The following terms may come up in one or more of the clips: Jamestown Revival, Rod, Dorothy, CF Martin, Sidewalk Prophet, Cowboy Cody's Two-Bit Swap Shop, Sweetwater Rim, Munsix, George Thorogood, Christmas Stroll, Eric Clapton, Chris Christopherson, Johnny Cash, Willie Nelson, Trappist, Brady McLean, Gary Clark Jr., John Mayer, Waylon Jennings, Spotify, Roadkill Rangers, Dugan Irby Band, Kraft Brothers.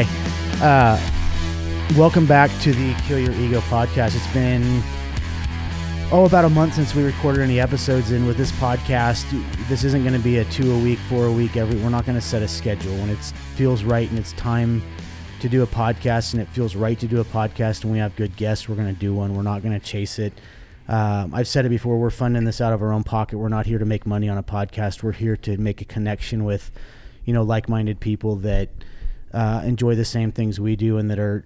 Okay. Welcome back to the Kill Your Ego podcast. It's been about a month since we recorded any episodes, and with this podcast, this isn't going to be a 2 a week, 4 a week. We're not going to set a schedule. When it feels right and it's time to do a podcast, and it feels right to do a podcast, and we have good guests, we're going to do one. We're not going to chase it. I've said it before, we're funding this out of our own pocket. We're not here to make money on a podcast. We're here to make a connection with, like-minded people that enjoy the same things we do and that are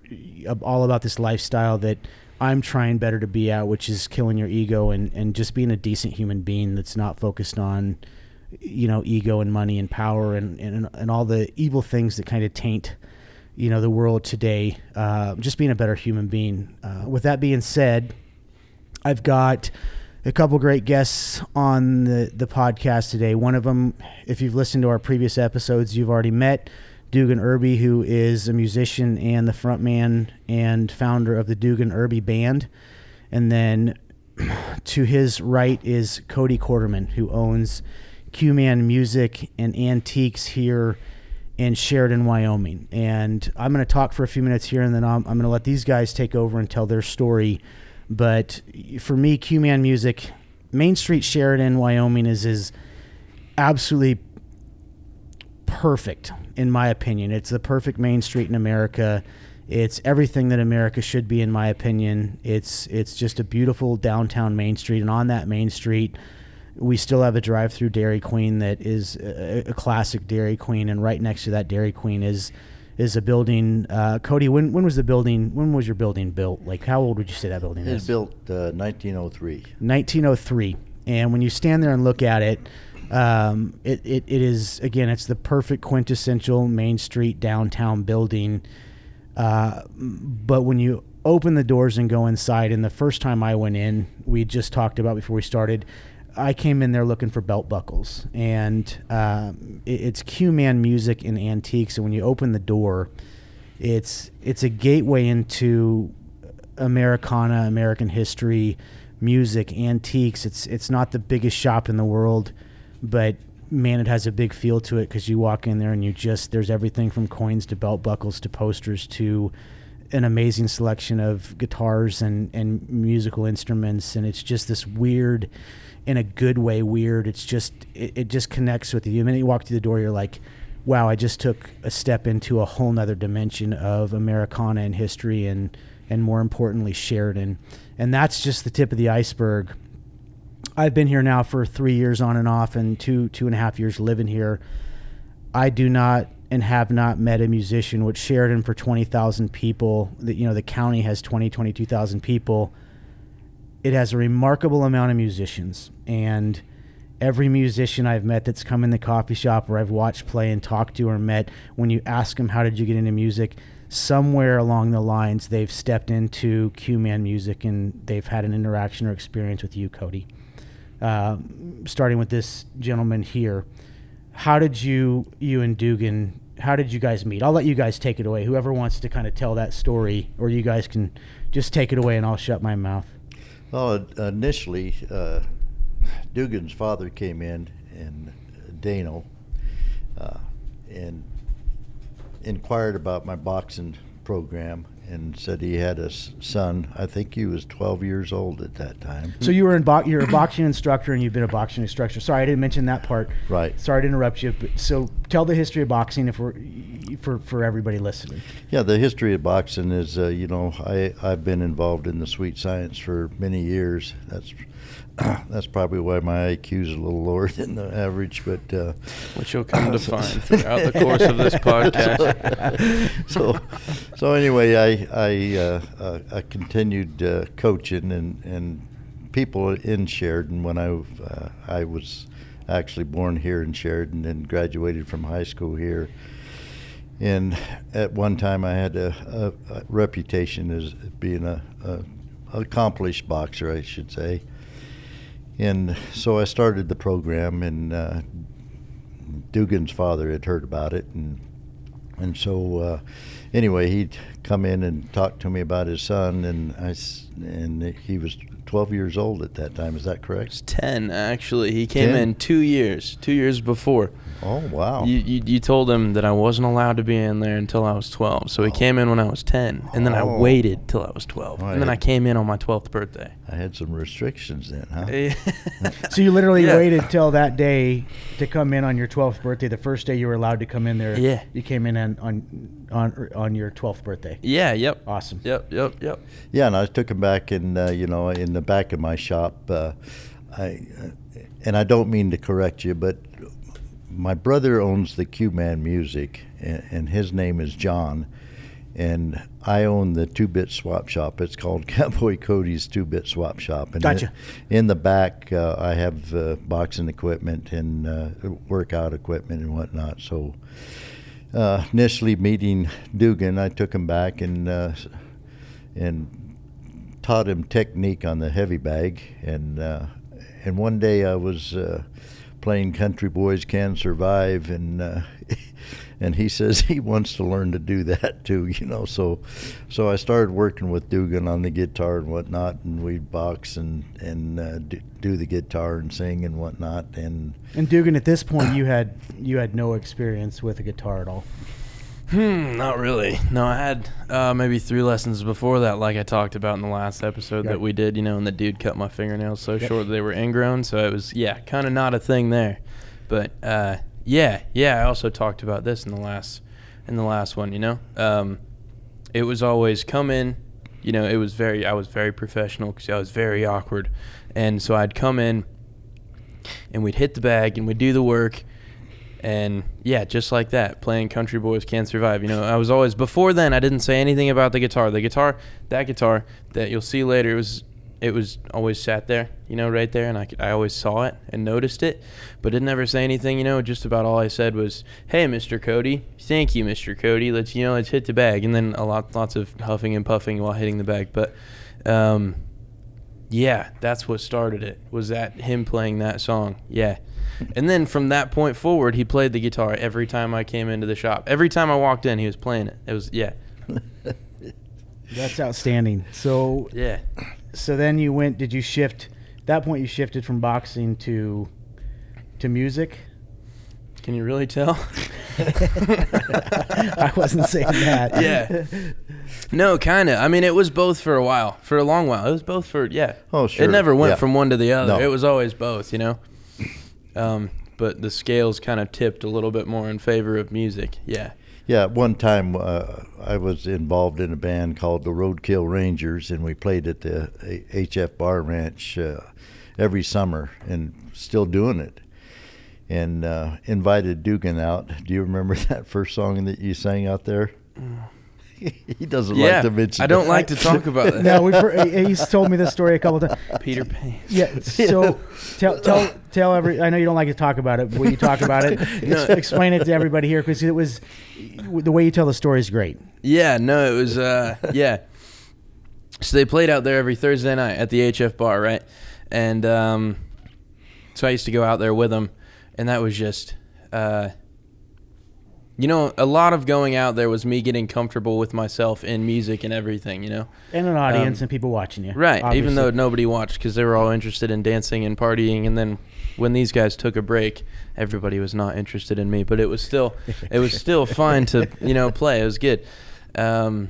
all about this lifestyle that I'm trying better to be at, which is killing your ego and just being a decent human being that's not focused on, ego and money and power and all the evil things that kind of taint, the world today. Just being a better human being. With that being said, I've got a couple great guests on the podcast today. One of them, if you've listened to our previous episodes, you've already met Dugan Irby, who is a musician and the frontman and founder of the Dugan Irby Band. And then to his right is Cody Quarterman, who owns Q-Man Music and Antiques here in Sheridan, Wyoming. And I'm going to talk for a few minutes here, and then I'm going to let these guys take over and tell their story. But for me, Q-Man Music, Main Street, Sheridan, Wyoming is absolutely perfect, in my opinion. It's the perfect Main Street in America. It's everything that America should be, in my opinion. It's just a beautiful downtown Main Street. And on that Main Street, we still have a drive-through Dairy Queen that is a classic Dairy Queen. And right next to that Dairy Queen is a building. Cody, when was your building built? Like, how old would you say that building is? It was built 1903. 1903. And when you stand there and look at it, it is, again, it's the perfect quintessential Main Street downtown building. But when you open the doors and go inside, and the first time I went in, we just talked about before we started, I came in there looking for belt buckles, and it's Q-Man Music and Antiques. And when you open the door, it's a gateway into Americana, American history, music, antiques. It's not the biggest shop in the world, but man, it has a big feel to it, because you walk in there and there's everything from coins to belt buckles to posters to an amazing selection of guitars and musical instruments. And it's just this weird, in a good way, weird. It's just, it just connects with you. The minute you walk through the door, you're like, wow, I just took a step into a whole nother dimension of Americana and history and more importantly, Sheridan. And that's just the tip of the iceberg. I've been here now for 3 years on and off, and two and a half years living here. I do not and have not met a musician, which Sheridan for 20,000 people, that, the county has 22,000 people. It has a remarkable amount of musicians, and every musician I've met that's come in the coffee shop or I've watched play and talked to or met, when you ask them, how did you get into music? Somewhere along the lines, they've stepped into Q-Man Music and they've had an interaction or experience with you, Cody. Starting with this gentleman here, how did you and Dugan, how did you guys meet? I'll let you guys take it away. Whoever wants to kind of tell that story, or you guys can just take it away and I'll shut my mouth. Well, initially, Dugan's father came in Dano and inquired about my boxing program and said he had a son. I think he was 12 years old at that time. So you're a boxing instructor, and you've been a boxing instructor. Sorry, I didn't mention that part. Right. Sorry to interrupt you. But so tell the history of boxing for everybody listening. Yeah, the history of boxing is, I've been involved in the sweet science for many years. That's probably why my IQ is a little lower than the average, but which you'll come to find throughout the course of this podcast. So anyway, I continued coaching and people in Sheridan when I was actually born here in Sheridan and graduated from high school here. And at one time, I had a reputation as being an accomplished boxer, I should say. And so I started the program, and Dugan's father had heard about it, and so anyway, he'd come in and talk to me about his son, and he was 12 years old at that time. Is that correct? He was 10, actually. He came in 2 years before. Oh, wow. You told him that I wasn't allowed to be in there until I was 12, so he came in when I was 10, and then I waited till I was 12, and then I came in on my 12th birthday. I had some restrictions then, huh? So you literally waited till that day to come in on your 12th birthday, the first day you were allowed to come in there. Yeah. You came in on your 12th birthday. Yeah, yep. Awesome. Yep. Yeah, and I took him back in the back of my shop. And I don't mean to correct you, but my brother owns the Q-Man Music, and his name is John, and I own the two-bit swap shop. It's called Cowboy Cody's two-bit swap shop. And gotcha. In the back, I have boxing equipment and workout equipment and whatnot. So initially meeting Dugan, I took him back and taught him technique on the heavy bag. And one day I was playing Country Boys Can Survive, and he says he wants to learn to do that too, you know. So I started working with Dugan on the guitar and whatnot, and we'd box and do the guitar and sing and whatnot. And Dugan, at this point, you had no experience with a guitar at all. Not really. No, I had maybe 3 lessons before that, like I talked about in the last episode that we did, you know, and the dude cut my fingernails so short that they were ingrown, so it was, kind of not a thing there. But, I also talked about this in the last one, you know. It was always come in, you know, I was very professional because I was very awkward. And so I'd come in, and we'd hit the bag, and we'd do the work. And just like that, playing Country Boys Can Survive. You know, I was always, before then, I didn't say anything about the guitar. That guitar that you'll see later, it was always sat there, you know, right there. And I always saw it and noticed it, but didn't ever say anything, you know. Just about all I said was, hey, Mr. Cody, thank you, Mr. Cody. Let's hit the bag. And then lots of huffing and puffing while hitting the bag. But, that's what started it, was that him playing that song. Yeah. And then from that point forward, he played the guitar every time I came into the shop. Every time I walked in, he was playing it. It was, That's outstanding. So, So then you went, did you shift, at that point you shifted from boxing to music? Can you really tell? I wasn't saying that. Yeah. No, kind of. I mean, it was both for a while, for a long while. It was both for, Oh, sure. It never went from one to the other. No. It was always both, you know? But the scales kind of tipped a little bit more in favor of music. Yeah. At one time, I was involved in a band called the Roadkill Rangers, and we played at the HF Bar Ranch every summer, and still doing it. And invited Dugan out. Do you remember that first song that you sang out there? He doesn't like to mention it. I don't like to talk about that. No, he's told me this story a couple times. Peter Pan. Yeah, so tell I know you don't like to talk about it, but when you talk about it, explain it to everybody here, because it was, the way you tell the story is great. Yeah, no, it was, So they played out there every Thursday night at the HF Bar, right? And so I used to go out there with them, and that was just... you know, a lot of going out there was me getting comfortable with myself in music and everything, you know. And an audience and people watching you. Right, obviously. Even though nobody watched, because they were all interested in dancing and partying. And then when these guys took a break, everybody was not interested in me. But it was still fine to, you know, play. It was good. So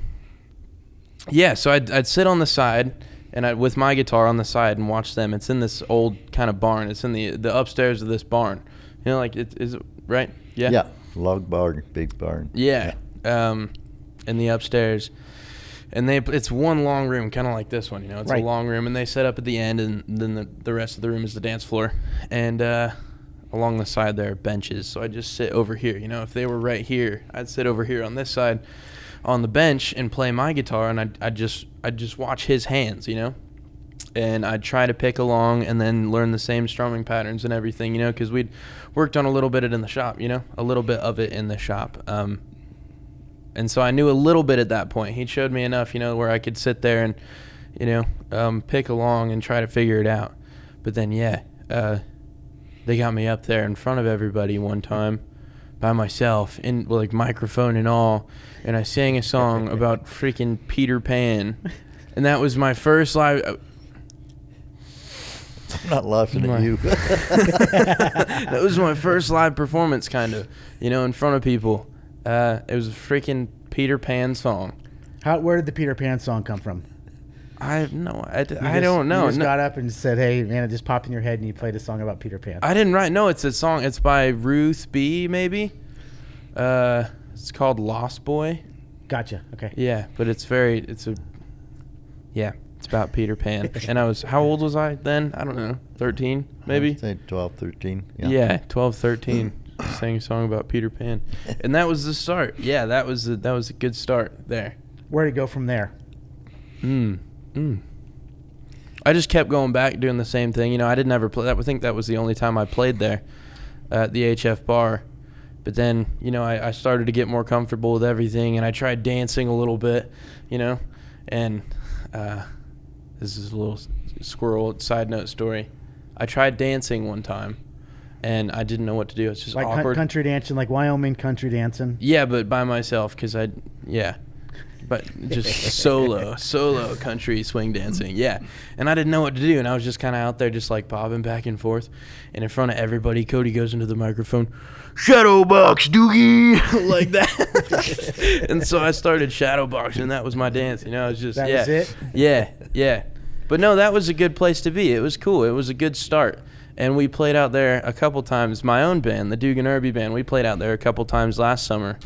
I'd sit on the side and with my guitar on the side and watch them. It's in this old kind of barn. It's in the upstairs of this barn. You know, like, right? Yeah. Log barn, big barn. Yeah. In the upstairs, and it's one long room, kind of like this one, you know. It's a long room, and they set up at the end, and then the rest of the room is the dance floor. And along the side there are benches, so I just sit over here. You know, if they were right here, I'd sit over here on this side, on the bench, and play my guitar, and I'd just watch his hands, you know. And I'd try to pick along and then learn the same strumming patterns and everything, you know, because we'd worked on a little bit of it in the shop. And so I knew a little bit at that point. He'd showed me enough, you know, where I could sit there and, you know, pick along and try to figure it out. But then, they got me up there in front of everybody one time by myself, and like microphone and all, and I sang a song about freaking Peter Pan, and that was my first live. I'm not laughing at you. That was my first live performance, kind of, you know, in front of people. It was a freaking Peter Pan song. Where did the Peter Pan song come from? I have no idea. I don't know. You just got up and said, hey, man, it just popped in your head, and you played a song about Peter Pan. I didn't write. No, it's a song. It's by Ruth B, maybe. It's called Lost Boy. Gotcha. Okay. Yeah, but it's very, it's a, yeah, it's about Peter Pan. And I was, how old was I then? I don't know, 13, maybe? I would say 12, 13. Yeah, 12, 13. Sang a song about Peter Pan. And that was the start. Yeah, that was a good start there. Where'd it go from there? I just kept going back doing the same thing. You know, I didn't ever play. I think that was the only time I played there at the HF Bar. But then, you know, I started to get more comfortable with everything, and I tried dancing a little bit, you know. And this is a little squirrel side note story. I tried dancing one time, and I didn't know what to do. It's just like awkward. Country dancing, like Wyoming country dancing. Yeah, but by myself because I, yeah. But just solo country swing dancing, yeah. And I didn't know what to do, and I was just kind of out there just like bobbing back and forth. And in front of everybody, Cody goes into the microphone, shadow box, Doogie, like that. And so I started shadow boxing, and that was my dance. You know, I was just, that yeah. That was it? Yeah, yeah. But no, that was a good place to be. It was cool. It was a good start. And we played out there a couple times. My own band, the Dugan Irby Band, we played out there a couple times last summer.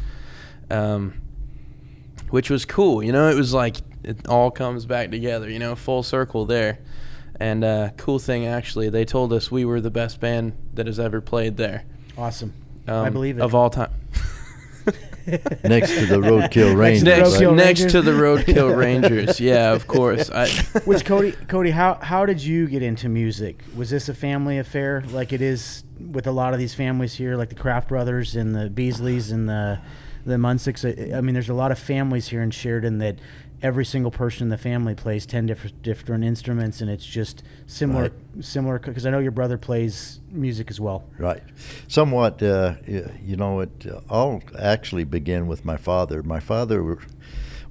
Which was cool, you know. It was like it all comes back together, you know, full circle there. And cool thing, actually, they told us we were the best band that has ever played there. Awesome. I believe it. Of all time. Next to the Roadkill Rangers. Next to the Roadkill Rangers. Yeah, of course. Which, Cody, how did you get into music? Was this a family affair like it is with a lot of these families here, like the Kraft Brothers and the Beasleys and the Munsix? I mean, there's a lot of families here in Sheridan that every single person in the family plays 10 different instruments, and it's just similar because I know your brother plays music as well. Right. Somewhat, you know, it all actually began with my father. My father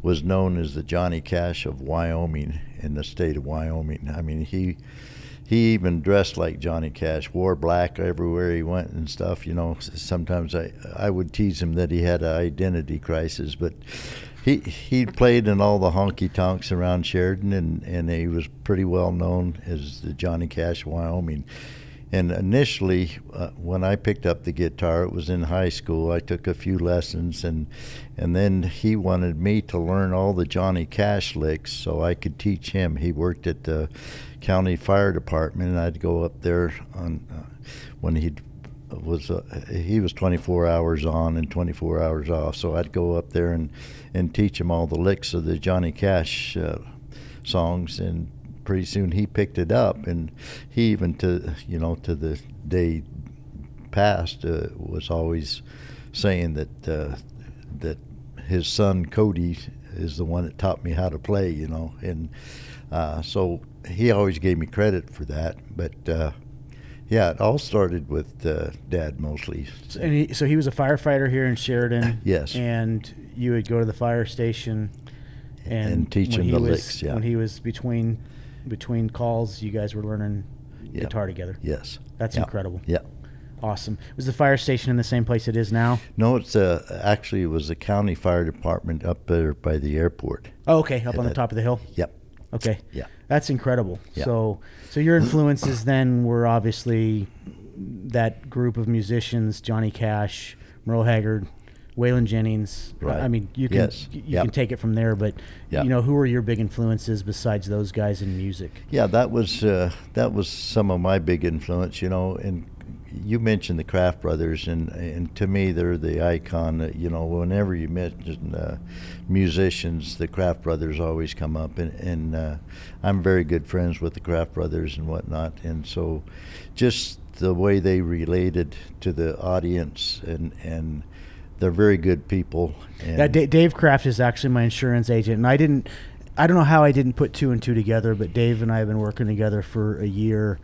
was known as the Johnny Cash of Wyoming, in the state of Wyoming. I mean, he even dressed like Johnny Cash, wore black everywhere he went and stuff, you know. Sometimes I would tease him that he had an identity crisis, but he played in all the honky-tonks around Sheridan, and he was pretty well known as the Johnny Cash of Wyoming. And initially, when I picked up the guitar, it was in high school. I took a few lessons, and then he wanted me to learn all the Johnny Cash licks so I could teach him. He worked at the county fire department, and I'd go up there on when he was 24 hours on and 24 hours off. So I'd go up there and teach him all the licks of the Johnny Cash songs, and pretty soon he picked it up, and he even to the day past was always saying that his son Cody is the one that taught me how to play, you know. And so he always gave me credit for that. But yeah, it all started with Dad mostly. So he was a firefighter here in Sheridan. Yes. And you would go to the fire station and teach him the licks. Yeah. When he was between calls, you guys were learning guitar together. Yes. That's incredible. Yeah. Awesome. Was the fire station in the same place it is now? No, it's actually it was the county fire department up there by the airport. Oh, okay. Up on the top of the hill? Yep. Okay. Yeah. That's incredible. Yeah. So your influences then were obviously that group of musicians, Johnny Cash, Merle Haggard, Waylon Jennings. Right. I mean, you can can take it from there, but you know, who were your big influences besides those guys in music? Yeah, that was some of my big influence, you know. And you mentioned the Kraft Brothers, and to me, they're the icon. You know, whenever you mention musicians, the Kraft Brothers always come up, and I'm very good friends with the Kraft Brothers and whatnot, and so just the way they related to the audience and they're very good people. And Dave Kraft is actually my insurance agent, and I don't know how I didn't put two and two together, but Dave and I have been working together for a year,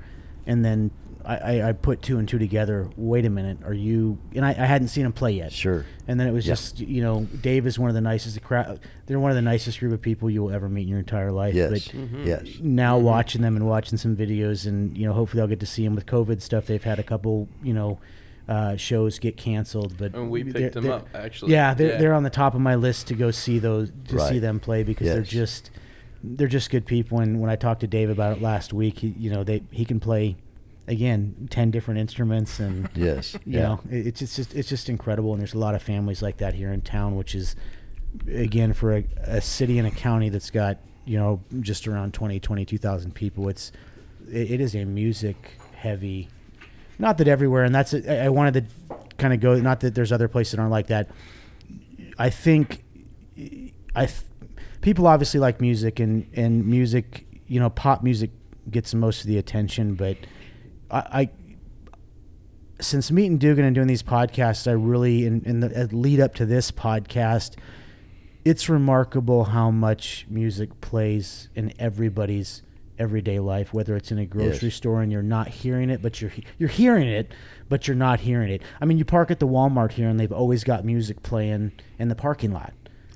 and then I put two and two together. Wait a minute, are you? And I hadn't seen him play yet. Sure. And then it was just, you know, Dave is one of the nicest. They're one of the nicest group of people you will ever meet in your entire life. Yes. But now watching them and watching some videos, and you know, hopefully I'll get to see them. With COVID stuff, they've had a couple, you know, shows get canceled, but and we picked them up actually. Yeah, they're on the top of my list to go see those see them play, because they're just good people. And when I talked to Dave about it last week, he can play. Again, 10 different instruments, and you know, it's just incredible. And there's a lot of families like that here in town, which is, again, for a city and a county that's got, you know, just around 22,000 people. It is a music heavy, not that everywhere. And that's I wanted to kind of go. Not that there's other places that aren't like that. I think people obviously like music, and music, you know, pop music gets most of the attention, but I since meeting Dugan and doing these podcasts, I really, in the lead up to this podcast, it's remarkable how much music plays in everybody's everyday life, whether it's in a grocery store and you're not hearing it, but you're hearing it, but you're not hearing it. I mean, you park at the Walmart here and they've always got music playing in the parking lot.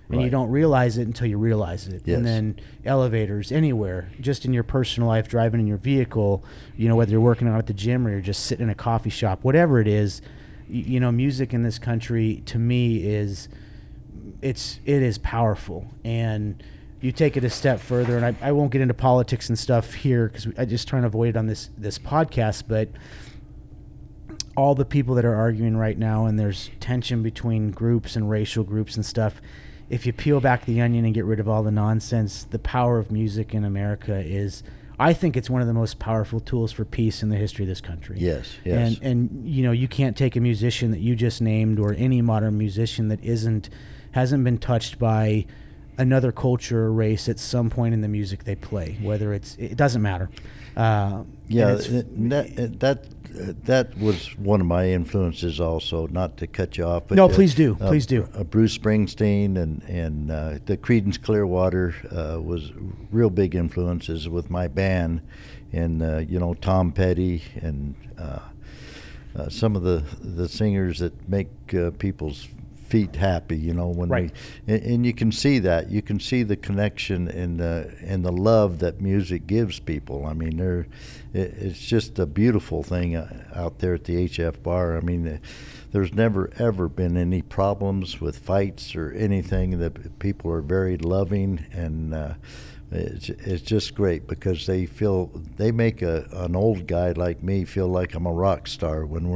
And you don't realize it until you realize it. Yes. And then elevators, anywhere, just in your personal life, driving in your vehicle, you know, whether you're working out at the gym or you're just sitting in a coffee shop, whatever it is, you know, music in this country, to me, it is powerful. And you take it a step further, and I won't get into politics and stuff here because I just try and avoid it on this podcast, but all the people that are arguing right now, and there's tension between groups and racial groups and stuff, if you peel back the onion and get rid of all the nonsense, the power of music in America is, I think it's one of the most powerful tools for peace in the history of this country. Yes. And you know, you can't take a musician that you just named or any modern musician that hasn't been touched by another culture or race at some point in the music they play, whether it doesn't matter. That was one of my influences also, not to cut you off. But no, please do. Please do. Bruce Springsteen and the Creedence Clearwater was real big influences with my band. And, you know, Tom Petty and some of the singers that make people's feet happy, you know, when and you can see that. You can see the connection and the love that music gives people. I mean, it's just a beautiful thing out there at the HF Bar. I mean, there's never ever been any problems with fights or anything. That people are very loving, and it's just great because they make an old guy like me feel like I'm a rock star when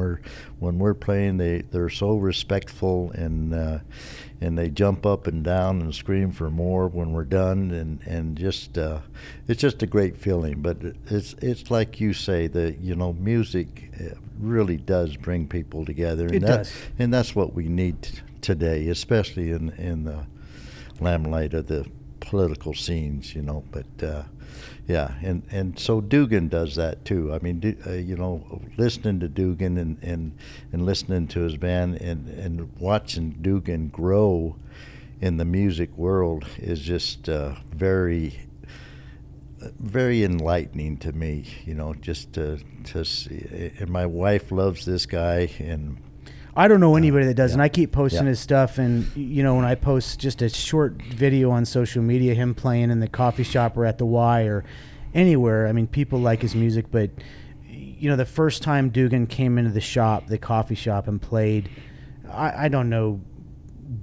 we're playing. They're so respectful, and they jump up and down and scream for more when we're done, and just it's just a great feeling. But it's like you say, that, you know, music really does bring people together, and that's what we need today, especially in the limelight of the political scenes, you know. But and so Dugan does that too. I mean, you know, listening to Dugan and listening to his band and watching Dugan grow in the music world is just very, very enlightening to me, you know, just to see. And my wife loves this guy, and I don't know anybody that doesn't. Yeah. I keep posting his stuff, and, you know, when I post just a short video on social media, him playing in the coffee shop or at the Y or anywhere, I mean, people like his music. But, you know, the first time Dugan came into the coffee shop, and played, I don't know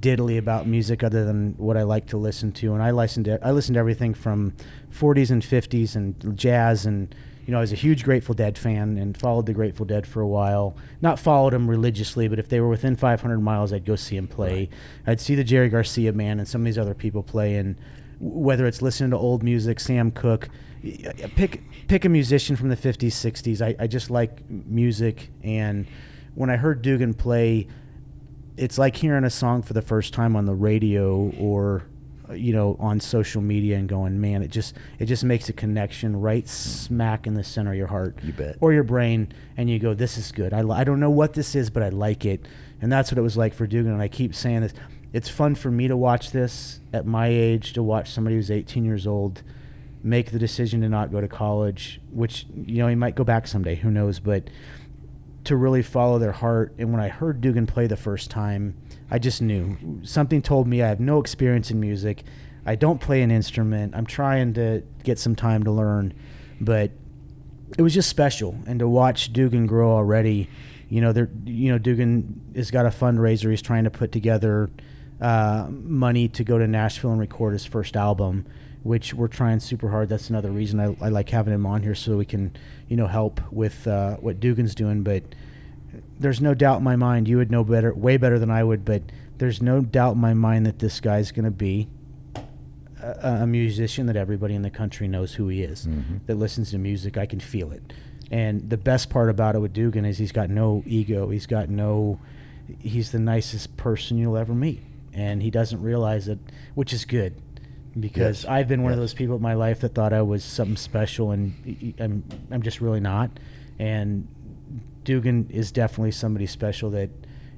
diddly about music other than what I like to listen to. And I listened to everything from 40s and 50s and jazz, and, you know, I was a huge Grateful Dead fan and followed the Grateful Dead for a while. Not followed them religiously, but if they were within 500 miles, I'd go see them play. Right. I'd see the Jerry Garcia Band and some of these other people play. And whether it's listening to old music, Sam Cooke, pick a musician from the 50s, 60s. I just like music. And when I heard Dugan play, it's like hearing a song for the first time on the radio or, you know, on social media, and going, man, it just makes a connection right smack in the center of your heart, you bet, or your brain, and you go, this is good. I don't know what this is, but I like it. And that's what it was like for Dugan. And I keep saying this, it's fun for me to watch this at my age, to watch somebody who's 18 years old make the decision to not go to college, which, you know, he might go back someday, who knows, but to really follow their heart. And when I heard Dugan play the first time, I just knew. Something told me I have no experience in music. I don't play an instrument. I'm trying to get some time to learn, but it was just special. And to watch Dugan grow already, you know, Dugan has got a fundraiser. He's trying to put together money to go to Nashville and record his first album, which we're trying super hard. That's another reason I like having him on here, so we can, you know, help with what Dugan's doing. But there's no doubt in my mind, you would know better, way better than I would, but there's no doubt in my mind that this guy's going to be a musician that everybody in the country knows who he is, mm-hmm. that listens to music. I can feel it. And the best part about it with Dugan is he's got no ego. He's the nicest person you'll ever meet. And he doesn't realize it, which is good. Because yes. I've been one yes. of those people in my life that thought I was something special, and I'm just really not. And Dugan is definitely somebody special that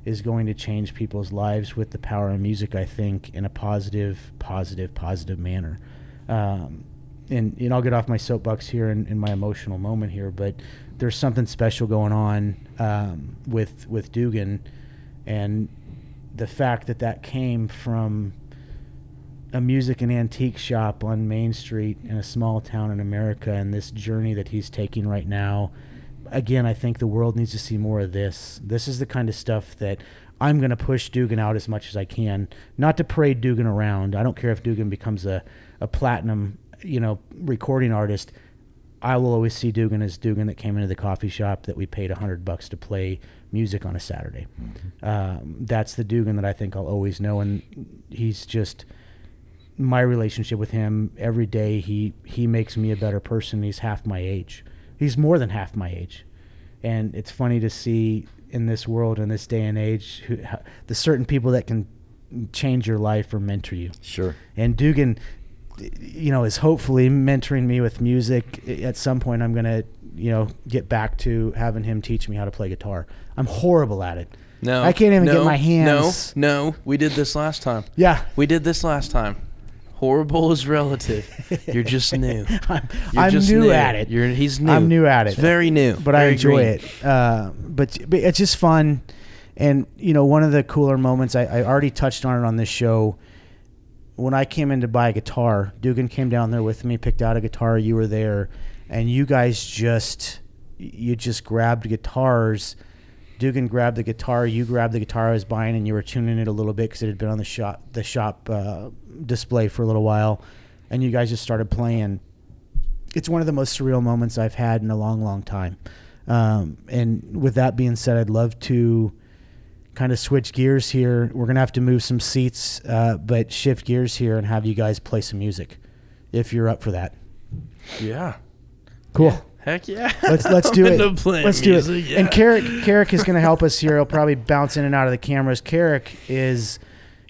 is going to change people's lives with the power of music, I think, in a positive manner. And I'll get off my soapbox here in my emotional moment here, but there's something special going on with Dugan, and the fact that came from a music and antique shop on Main Street in a small town in America, and this journey that he's taking right now. Again, I think the world needs to see more of this. This is the kind of stuff that I'm going to push Dugan out as much as I can, not to parade Dugan around. I don't care if Dugan becomes a platinum, you know, recording artist. I will always see Dugan as Dugan that came into the coffee shop that we paid $100 to play music on a Saturday. Mm-hmm. That's the Dugan that I think I'll always know. And he's just, my relationship with him every day, he makes me a better person. He's half my age. He's more than half my age. And it's funny to see in this world, in this day and age, the certain people that can change your life or mentor you. Sure. And Dugan, you know, is hopefully mentoring me with music. At some point I'm going to, you know, get back to having him teach me how to play guitar. I'm horrible at it. No. I can't even get my hands. No. We did this last time. Yeah. We did this last time. Horrible is relative. You're just new. I'm just new at it. He's new. I'm new at it. It's very new. But very I enjoy green. It. But it's just fun. And, you know, one of the cooler moments, I already touched on it on this show. When I came in to buy a guitar, Dugan came down there with me, picked out a guitar. You were there. And you guys just grabbed guitars. Dugan grabbed the guitar, you grabbed the guitar I was buying, and you were tuning it a little bit because it had been on the shop display for a little while, and you guys just started playing. It's one of the most surreal moments I've had in a long, long time. And with that being said, I'd love to kind of switch gears here. We're going to have to move some seats, but shift gears here and have you guys play some music, if you're up for that. Yeah. Cool. Yeah. Heck yeah. Let's do it. Let's do music, it. Yeah. And Carrick is going to help us here. He'll probably bounce in and out of the cameras. Carrick is,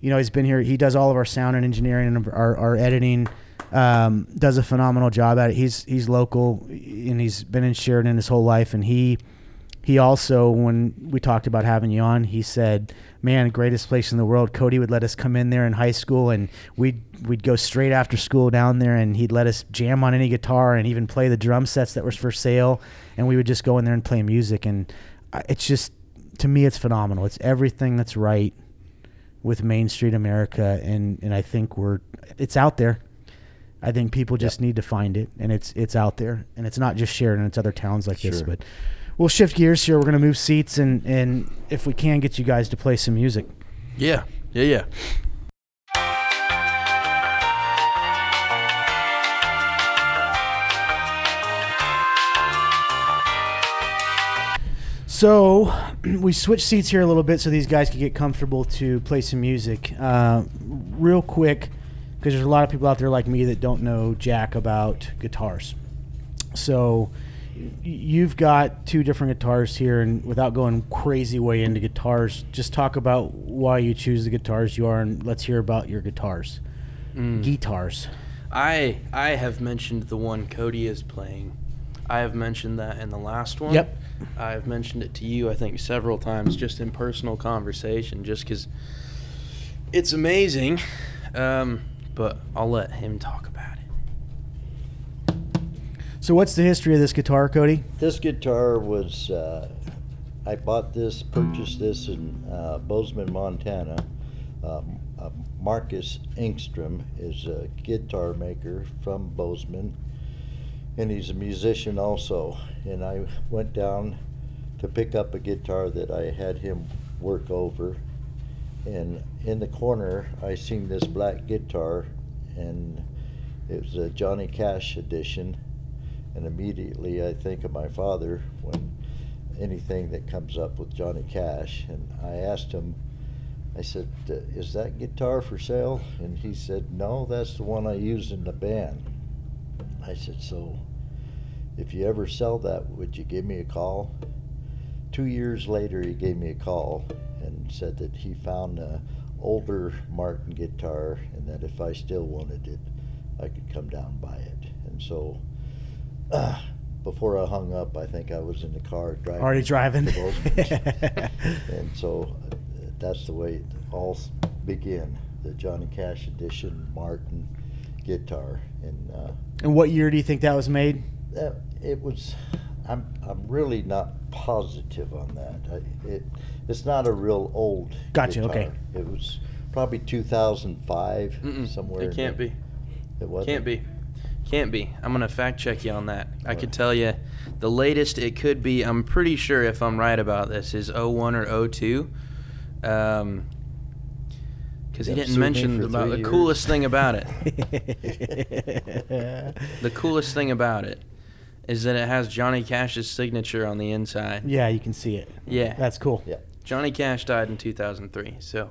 you know, he's been here. He does all of our sound and engineering and our editing. Does a phenomenal job at it. He's local, and he's been in Sheridan his whole life. And he also, when we talked about having you on, he said, man, greatest place in the world. Cody would let us come in there in high school, and we'd go straight after school down there, and he'd let us jam on any guitar and even play the drum sets that were for sale, and we would just go in there and play music. And it's just, to me, it's phenomenal. It's everything that's right with Main Street America, and I think it's out there. I think people just need to find it, and it's out there, and it's not just Sheridan, it's other towns like this. But we'll shift gears here. We're going to move seats, and if we can, get you guys to play some music. Yeah. So we switched seats here a little bit so these guys could get comfortable to play some music. Real quick, because there's a lot of people out there like me that don't know jack about guitars. So you've got two different guitars here, and without going crazy way into guitars, just talk about why you choose the guitars you are, and let's hear about your guitars. Guitars. I have mentioned the one Cody is playing. I have mentioned that in the last one. Yep. I've mentioned it to you, I think, several times, just in personal conversation, just because it's amazing. But I'll let him talk about it. So what's the history of this guitar, Cody? This guitar was, I bought this, purchased this in Bozeman, Montana. Marcus Engstrom is a guitar maker from Bozeman, and he's a musician also. And I went down to pick up a guitar that I had him work over. And in the corner, I seen this black guitar, and it was a Johnny Cash edition. And immediately I think of my father when anything that comes up with Johnny Cash. And I asked him, I said, is that guitar for sale? And he said, no, that's the one I used in the band. I said, so if you ever sell that, would you give me a call? 2 years later, he gave me a call and said that he found an older Martin guitar and that if I still wanted it, I could come down and buy it. And so before I hung up, I think I was in the car driving. Already driving. And so that's the way it all began, the Johnny Cash edition Martin guitar. And what year do you think that was made? It was... I'm really not positive on that. It's not a real old Gotcha, guitar. Okay. It was probably 2005, somewhere. It can't be. It wasn't? Can't be. I'm going to fact check you on that. I could tell you the latest it could be, I'm pretty sure if I'm right about this, is 01 or 02. Because he didn't mention about the coolest thing about it. The coolest thing about it is that it has Johnny Cash's signature on the inside. Yeah, you can see it. Yeah. That's cool. Yeah. Johnny Cash died in 2003, so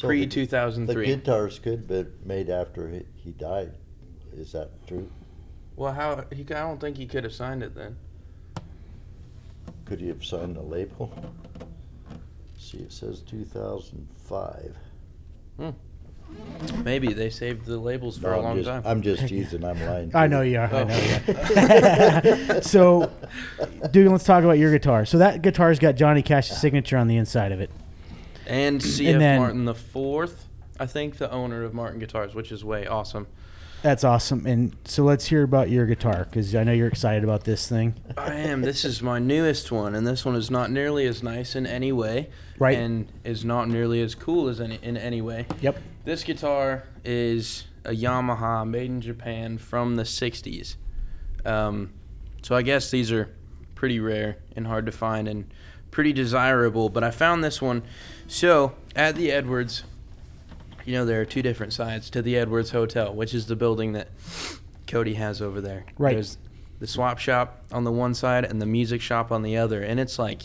pre-2003. The guitar's good, but made after he died. Is that true? Well, I don't think he could have signed it then. Could he have signed the label? See, it says 2005. Maybe they saved the labels for a long time. I'm just teasing. I'm lying. I know you are. I know you are. So, dude, let's talk about your guitar. So that guitar's got Johnny Cash's signature on the inside of it. And CF Martin the fourth, I think, the owner of Martin Guitars, which is way awesome. That's awesome. And so let's hear about your guitar, because I know you're excited about this thing. I am. This is my newest one, and this one is not nearly as nice in any way. Right. And is not nearly as cool as in any way. Yep. This guitar is a Yamaha made in Japan from the 60s. So I guess these are pretty rare and hard to find and pretty desirable. But I found this one. So at the Edwards... You know, there are two different sides to the Edwards Hotel, which is the building that Cody has over there. Right. There's the swap shop on the one side and the music shop on the other. And it's like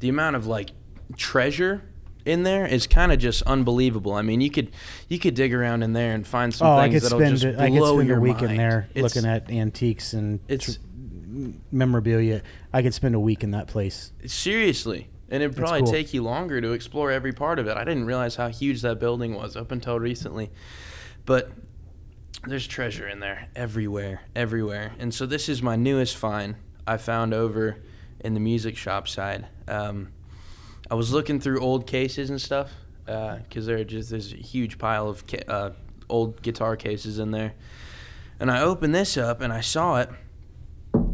the amount of like treasure in there is kind of just unbelievable. I mean, you could dig around in there and find some things that'll just blow your mind. I could spend a week in there looking at antiques and memorabilia. I could spend a week in that place. Seriously. And it'd probably take you longer to explore every part of it. I didn't realize how huge that building was up until recently. But there's treasure in there everywhere. And so this is my newest find I found over in the music shop side. I was looking through old cases and stuff because there's a huge pile of old guitar cases in there. And I opened this up and I saw it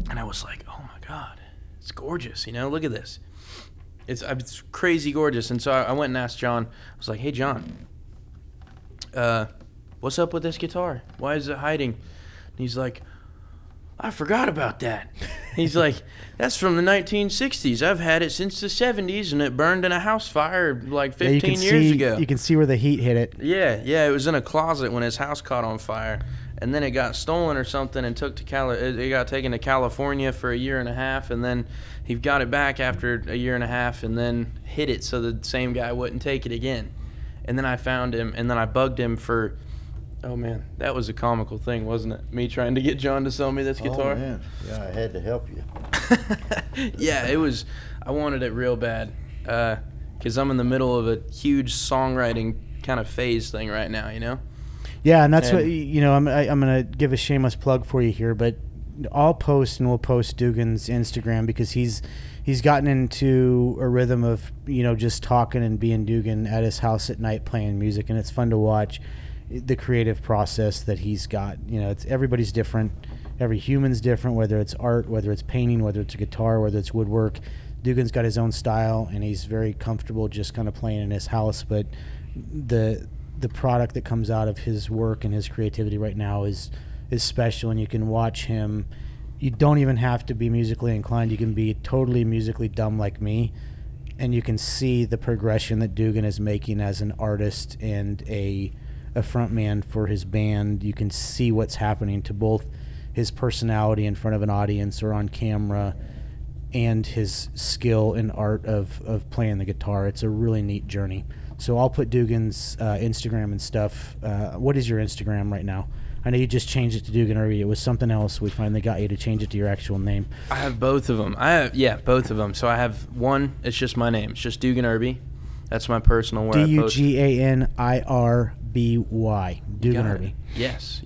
and I was like, oh my God, it's gorgeous. You know, look at this. It's crazy gorgeous. And so I went and asked John. I was like, hey, John, what's up with this guitar? Why is it hiding? And he's like, I forgot about that. He's like, that's from the 1960s. I've had it since the 70s, and it burned in a house fire like 15 years ago. You can see where the heat hit it. Yeah, it was in a closet when his house caught on fire. And then it got stolen or something and it got taken to California for a year and a half, and then he got it back after a year and a half and then hid it so the same guy wouldn't take it again. And then I found him, and then I bugged him for, oh man, that was a comical thing, wasn't it? Me trying to get John to sell me this guitar. Oh man, yeah, I had to help you. Yeah, it was, I wanted it real bad because I'm in the middle of a huge songwriting kind of phase thing right now, you know? Yeah, and that's what, you know, I'm going to give a shameless plug for you here, but I'll post and we'll post Dugan's Instagram because he's gotten into a rhythm of, you know, just talking and being Dugan at his house at night playing music, and it's fun to watch the creative process that he's got. You know, everybody's different. Every human's different, whether it's art, whether it's painting, whether it's a guitar, whether it's woodwork. Dugan's got his own style, and he's very comfortable just kind of playing in his house. But the product that comes out of his work and his creativity right now is special, and you can watch him. You don't even have to be musically inclined. You can be totally musically dumb like me, and you can see the progression that Dugan is making as an artist and a front man for his band. You can see what's happening to both his personality in front of an audience or on camera and his skill and art of playing the guitar. It's a really neat journey. So I'll put Dugan's Instagram and stuff. What is your Instagram right now? I know you just changed it to Dugan Irby. It was something else. We finally got you to change it to your actual name. I have both of them. Both of them. So I have one. It's just my name. It's just Dugan Irby. That's my personal where Duganirby. Dugan Irby. Yes.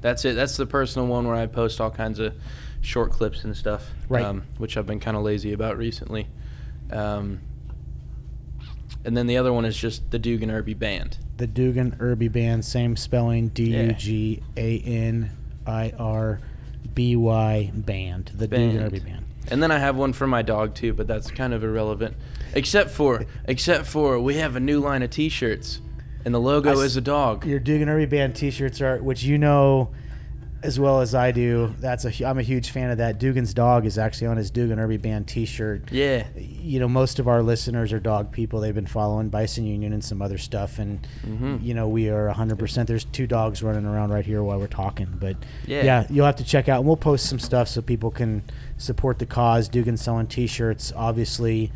That's it. That's the personal one where I post all kinds of short clips and stuff, right? Which I've been kind of lazy about recently. And then the other one is just the Dugan Irby Band. The Dugan Irby Band, same spelling, Duganirby Band. The Dugan Irby Band. And then I have one for my dog too, but that's kind of irrelevant. Except for we have a new line of T-shirts, and the logo is a dog. Your Dugan Irby Band T-shirts are, which you know as well as I do. I'm a huge fan of that. Dugan's dog is actually on his Dugan Irby Band T-shirt. Yeah. You know, most of our listeners are dog people. They've been following Bison Union and some other stuff, and you know, we are 100%. There's two dogs running around right here while we're talking, but yeah, you'll have to check out. And we'll post some stuff so people can support the cause. Dugan selling T-shirts, obviously.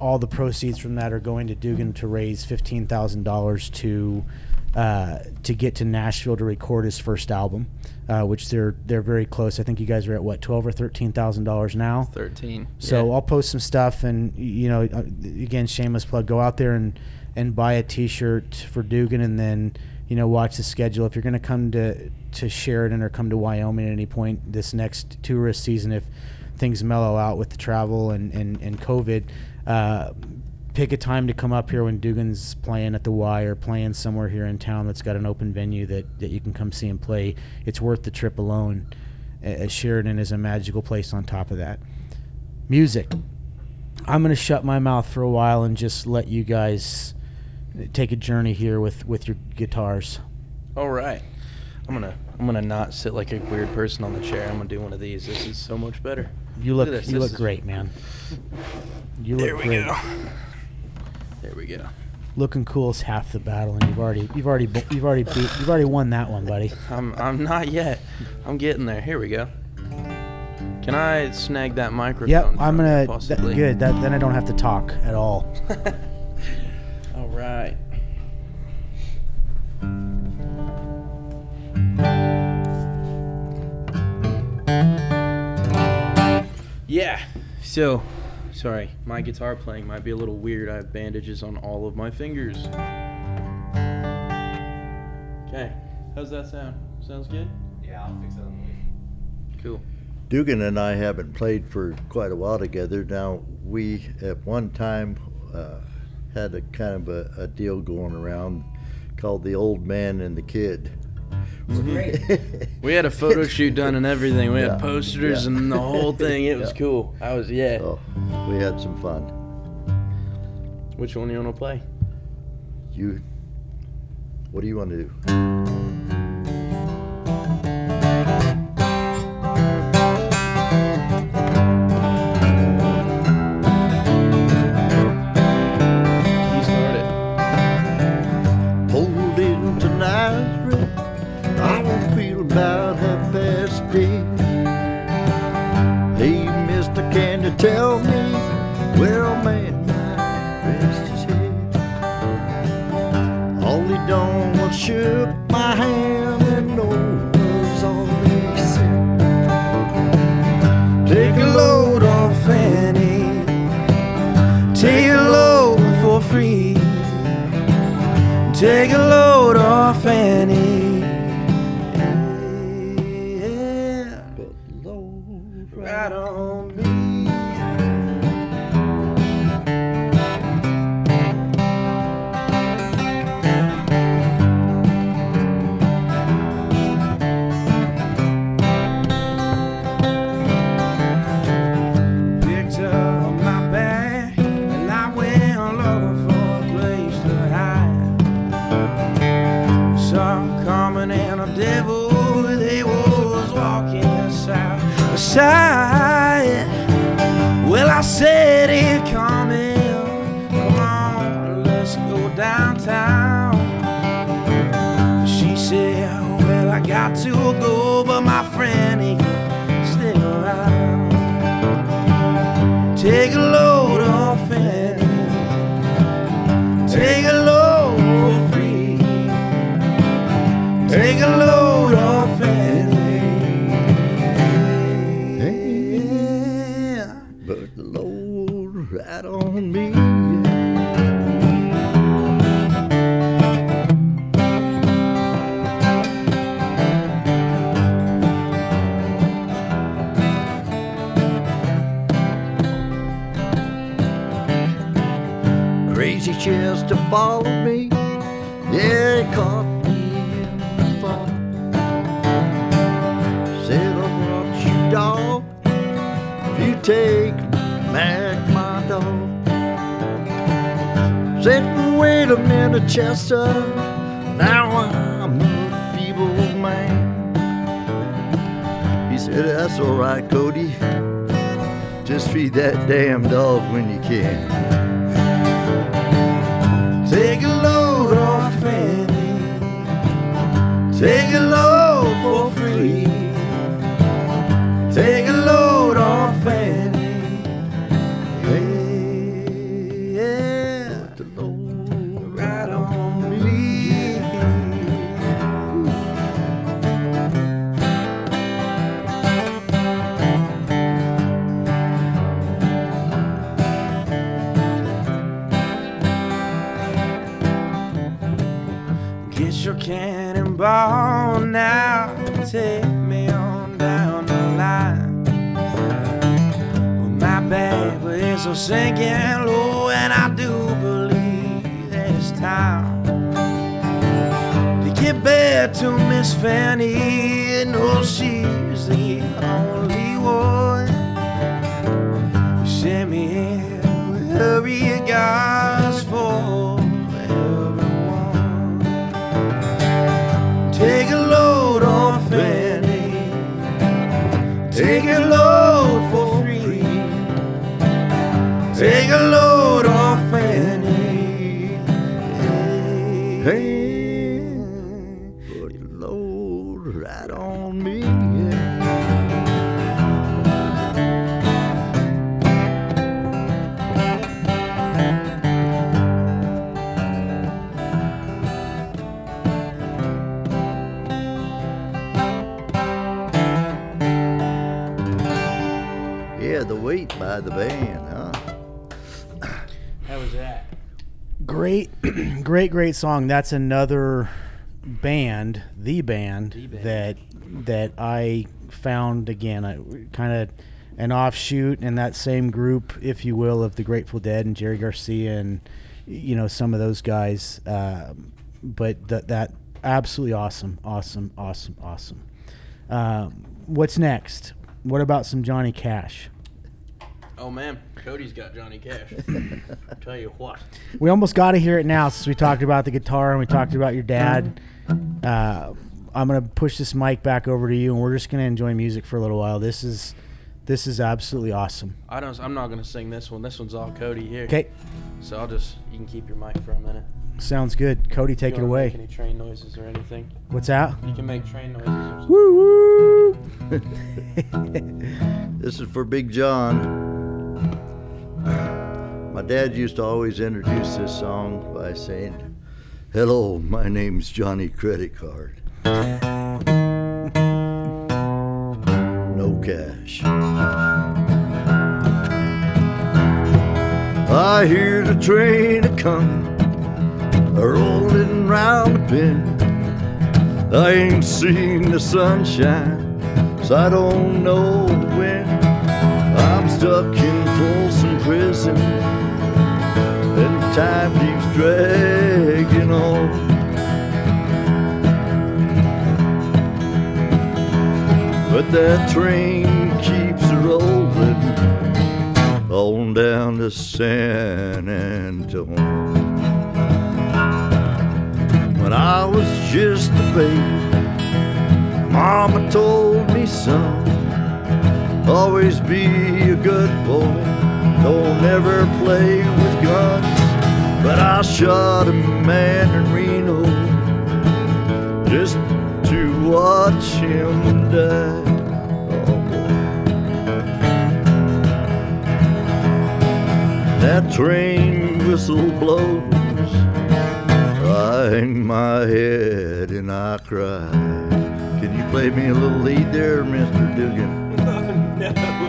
All the proceeds from that are going to Dugan to raise $15,000 to get to Nashville to record his first album, which they're very close. I think you guys are at what, $12,000 or $13,000 now. 13. So yeah. I'll post some stuff, and you know, again, shameless plug. Go out there and buy a T-shirt for Dugan, and then you know, watch the schedule. If you're going to come to Sheridan or come to Wyoming at any point this next tourist season, if things mellow out with the travel and COVID, pick a time to come up here when Dugan's playing at the Y or playing somewhere here in town that's got an open venue that you can come see him play. It's worth the trip alone. Sheridan is a magical place on top of that. Music. I'm going to shut my mouth for a while and just let you guys take a journey here with your guitars. All right. I'm gonna not sit like a weird person on the chair. I'm gonna do one of these. This is so much better. You look great, man. You look great. There we go. Looking cool is half the battle, and you've already won that one, buddy. I'm not yet. I'm getting there. Here we go. Can I snag that microphone? Yep, I'm gonna. Good. Then I don't have to talk at all. All right. Yeah, so sorry, my guitar playing might be a little weird. I have bandages on all of my fingers. Okay, how's that sound? Sounds good? Yeah, I'll fix that on the way. Cool. Dugan and I haven't played for quite a while together. Now, we at one time had a kind of a deal going around called The Old Man and the Kid. We had a photo shoot done and everything. We had posters and the whole thing. It was cool. So we had some fun. Which one do you want to play? What do you want to do? You start it. Pulled into Nashville. I don't feel about half past eight. Hey, mister, can you tell me where a man might rest his head? All he done was shook my hand, and no was all he said. Take a load off Fanny, take a load for free. Take a load off Fanny. said he'd come in. Come on, let's go downtown. She said, well, I got to go, but my friend, he can stick around. Take a load off and take a load for free. Take a load off and on me. Crazy chairs to follow me, yeah, it caught me in the fall. Said I want you, dog, if you take me back. Sit and wait a minute, Chester, now I'm a feeble man. He said, that's all right, Cody, just feed that damn dog when you can. Take a load off Fanny, take a load for free. Take a load off Fanny. Cannonball now, take me on down the line. Well, my bag is so sinking low, and I do believe it's time to get back to Miss Fanny. No, she's the only one. You send me in with her regards for. Take a load on Fanny, take a load for free. Take a load on Fanny, hey, put a load right on me. By the band, huh? How was that? Great, great song. That's another band, the band. that I found again. Kind of an offshoot in that same group, if you will, of the Grateful Dead and Jerry Garcia and some of those guys. But that absolutely awesome. What's next? What about some Johnny Cash? Oh man, Cody's got Johnny Cash. I'll tell you what. We almost got to hear it now since we talked about the guitar and we talked about your dad. I'm gonna push this mic back over to you, and we're just gonna enjoy music for a little while. This is absolutely awesome. I'm not gonna sing this one. This one's all Cody here. Okay. So you can keep your mic for a minute. Sounds good, Cody. Take it away. Make any train noises or anything? What's that? You can make train noises. Or woo woo. This is for Big John. My dad used to always introduce this song by saying, hello, my name's Johnny Credit Card. No cash. I hear the train a-comin', a-rollin' round the bend. I ain't seen the sunshine, so I don't know when. I'm stuck in Folsom Prison, and time keeps dragging on. But that train keeps rolling on down to San Antonio. When I was just a baby, Mama told me, son, always be a good boy, no shot a man in Reno just to watch him die. That train whistle blows, I hang my head and I cry. Can you play me a little lead there, Mr. Dugan? Oh, no.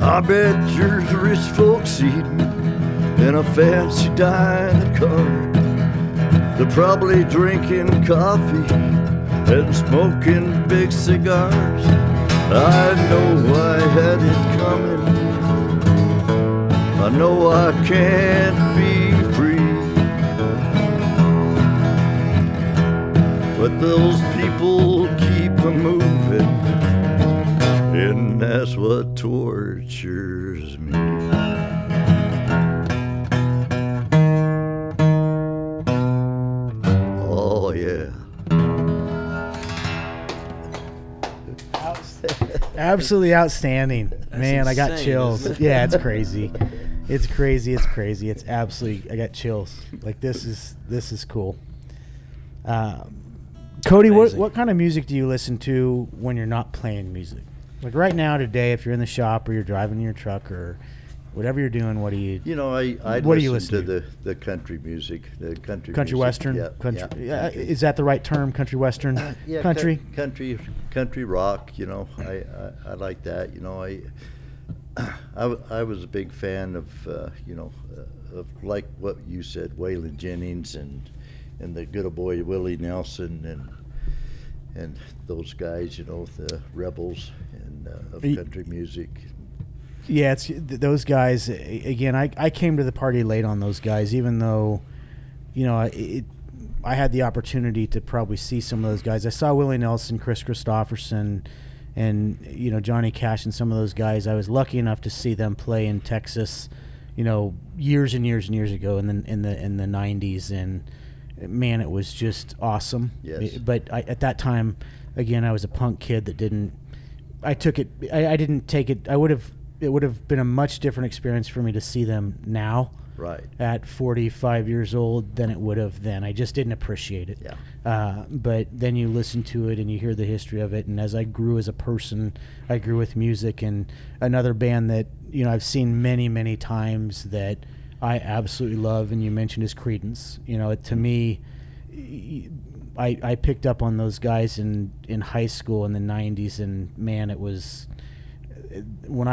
I bet you're the rich folks eating in a fancy dining car. They're probably drinking coffee and smoking big cigars. I know I had it coming. I know I can't be free. But those people keep moving, and that's what tortures me. Oh, yeah. Absolutely outstanding. That's man, insane. I got chills. Yeah, it's crazy. It's crazy. It's absolutely, I got chills. Like, this is cool. Cody, what kind of music do you listen to when you're not playing music? Like right now, today, if you're in the shop or you're driving your truck or whatever you're doing, what do you? You know, I listen to the country music, the country music. Western. Yeah, country. Yeah, is that the right term? Country western. Yeah, country. Country rock. You know, I like that. You know, I was a big fan of of like what you said, Waylon Jennings and the good old boy Willie Nelson and those guys, you know, the Rebels and of country music. Yeah, it's those guys. Again, I came to the party late on those guys, even though, you know, I had the opportunity to probably see some of those guys. I saw Willie Nelson, Chris Christopherson, and, you know, Johnny Cash and some of those guys. I was lucky enough to see them play in Texas, you know, years and years and years ago in the 90s, and man, it was just awesome. Yes. But at that time, again, I was a punk kid that didn't. I would have. It would have been a much different experience for me to see them now. Right. At 45 years old, than it would have then. I just didn't appreciate it. Yeah. But then you listen to it and you hear the history of it. And as I grew as a person, I grew with music. And another band that, you know, I've seen many, many times that I absolutely love, and you mentioned, is Creedence. You know, to me, I picked up on those guys in high school in the 90s, and man, it was when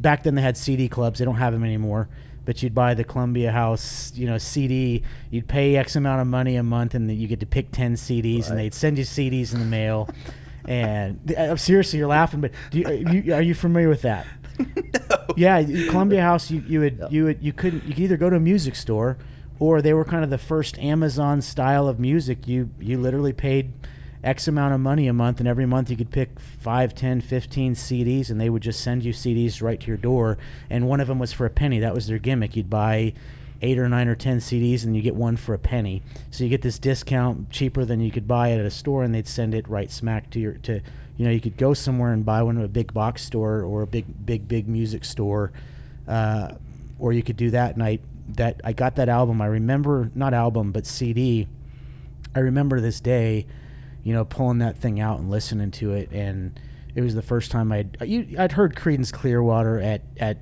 back then they had CD clubs. They don't have them anymore, but you'd buy the Columbia House, you know, CD. You'd pay X amount of money a month, and you get to pick 10 CDs, right. And they'd send you CDs in the mail. And seriously, you're laughing, but are you familiar with that? No. Yeah, Columbia House. You could either go to a music store, or they were kind of the first Amazon style of music. You literally paid X amount of money a month, and every month you could pick 5, 10, 15 CDs, and they would just send you CDs right to your door. And one of them was for a penny. That was their gimmick. You'd buy 8 or 9 or 10 CDs, and you get one for a penny. So you get this discount cheaper than you could buy it at a store, and they'd send it right smack to you know, you could go somewhere and buy one at a big box store or a big music store, or you could do that. And I got that album. I remember, not album, but CD. I remember this day, you know, pulling that thing out and listening to it, and it was the first time I'd heard Creedence Clearwater at.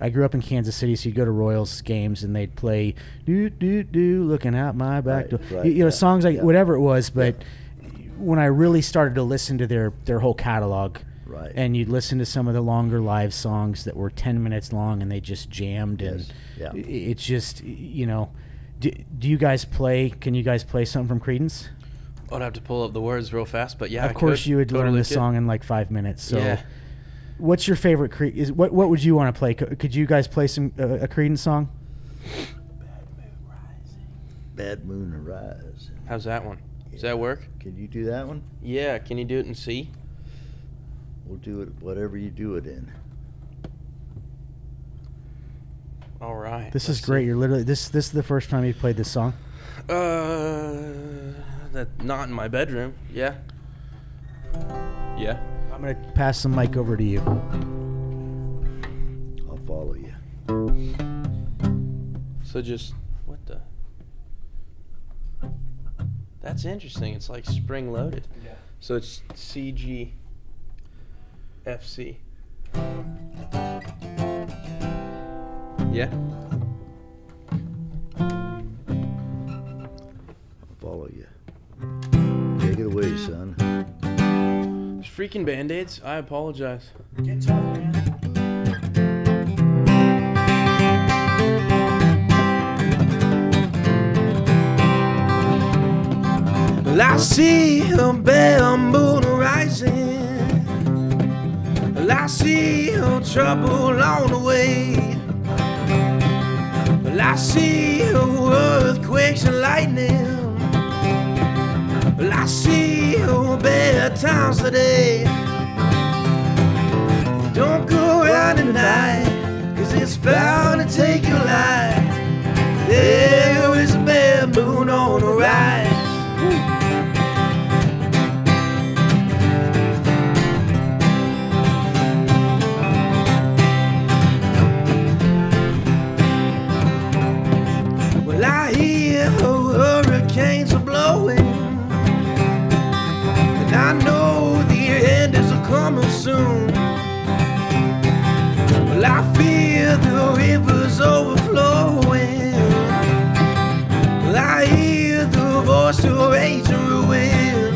I grew up in Kansas City, so you'd go to Royals games and they'd play "Do Do Do" looking out my back door, right, you know, yeah, songs like, yeah, whatever it was. But when I really started to listen to their whole catalog, right, and you'd listen to some of the longer live songs that were 10 minutes long, and they just jammed, yes, and yeah, it's just, you know, do you guys play? Can you guys play something from Creedence? I'd have to pull up the words real fast, but yeah, of course you would learn the song in like 5 minutes. So. Yeah. What's your favorite Creedence? What would you want to play? Could you guys play some a Creedence song? Bad Moon Arise. How's that one? Yeah. Does that work? Can you do that one? Yeah. Can you do it in C? We'll do it whatever you do it in. All right. This is great. See. You're literally this is the first time you played this song. That not in my bedroom. Yeah. Yeah. I'm gonna pass the mic over to you. I'll follow you. So just what the? That's interesting. It's like spring loaded. Yeah. So it's C G F C. Yeah. I'll follow you. Take it away, son. There's freaking Band-Aids. I apologize. Get tough, man. Well, I see the bad moon rising. Well, I see the trouble on the way. Well, I see earthquakes and lightning. Well, I see bad times today. Don't go out tonight, cause it's bound to take your life. There is a bad moon on the rise. Well, I hear hurricanes are blowing. I know the end is coming soon. Well, I fear the river's overflowing. Well, I hear the voice of rage and ruin.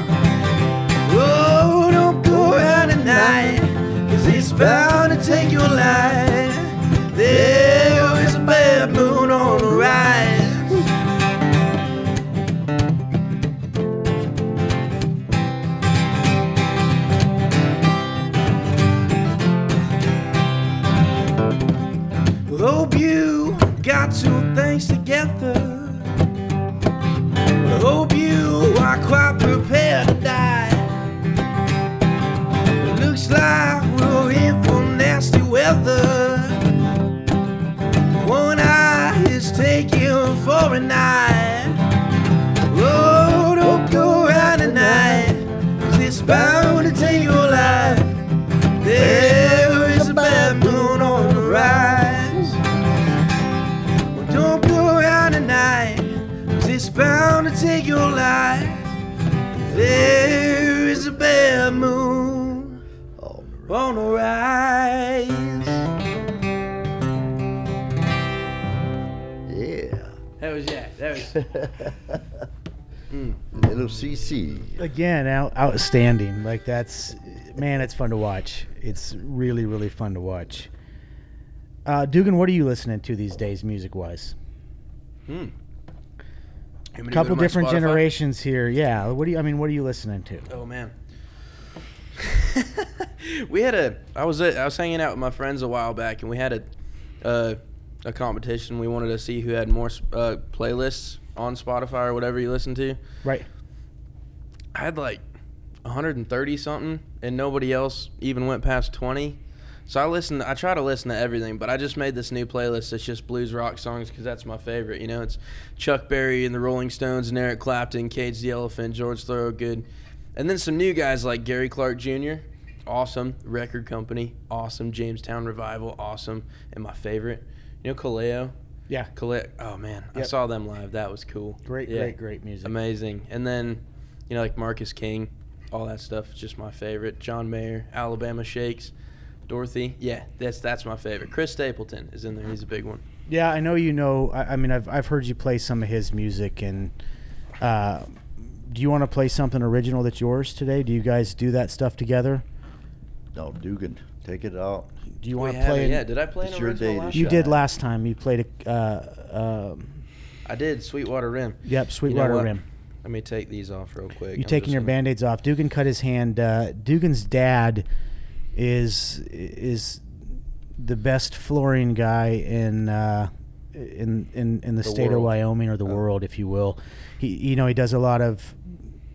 Oh, don't go out at night, cause it's bound to take your life. There is a bad moon on the rise. Hope you got your things together. Hope you are quite prepared to die. Looks like we're in for nasty weather. One eye is taken for an eye. Oh, don't go out at night, cause it's bound to take your life. There is a bad moon on the rise. It's bound to take your life. There is a bad moon on the rise. Yeah. That was that. That was Little CC. Again, outstanding. Like that's, man, it's fun to watch. It's really, really fun to watch. Dugan, what are you listening to these days, music-wise? A couple different generations here. Yeah. What are you listening to? Oh man. I was hanging out with my friends a while back and we had a competition. We wanted to see who had more playlists on Spotify or whatever you listen to. Right. I had like 130 something and nobody else even went past 20. So I try to listen to everything, but I just made this new playlist that's just blues rock songs because that's my favorite. You know, it's Chuck Berry and the Rolling Stones and Eric Clapton, Cage the Elephant, George Thorogood, and then some new guys like Gary Clark Jr., awesome, Record Company, awesome, Jamestown Revival, awesome, and my favorite, you know, Kaleo. Yeah. Kaleo. Oh, man. Yep. I saw them live. That was cool. Great music. Amazing. And then, you know, like Marcus King, all that stuff is just my favorite. John Mayer, Alabama Shakes. Dorothy, yeah, that's my favorite. Chris Stapleton is in there. He's a big one. Yeah, I know. You know, I've heard you play some of his music. And do you want to play something original that's yours today? Do you guys do that stuff together? No, Dugan, take it out. Do you want to play? Yeah, did I play an original last time? You did last time. You played a. I did Sweetwater Rim. Yep, Sweetwater Rim. Let me take these off real quick. You're taking your Band-Aids off. Dugan cut his hand. Dugan's dad is the best flooring guy in the state world. Of Wyoming, or the world, if you will. He does a lot of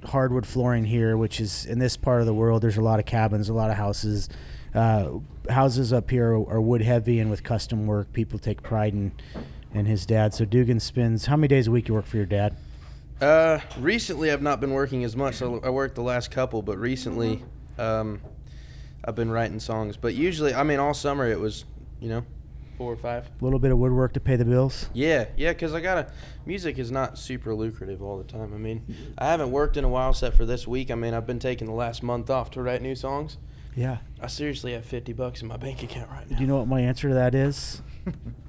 hardwood flooring here, which is, in this part of the world, there's a lot of cabins, a lot of houses. Houses up here are wood heavy, and with custom work, people take pride in his dad. So Dugan spends, how many days a week you work for your dad? Recently I've not been working as much. I worked the last couple, but recently I've been writing songs. But usually, I mean, all summer it was, 4 or 5. A little bit of woodwork to pay the bills? Yeah, because music is not super lucrative all the time. I mean, I haven't worked in a while except for this week. I mean, I've been taking the last month off to write new songs. Yeah. I seriously have $50 in my bank account right now. Do you know what my answer to that is?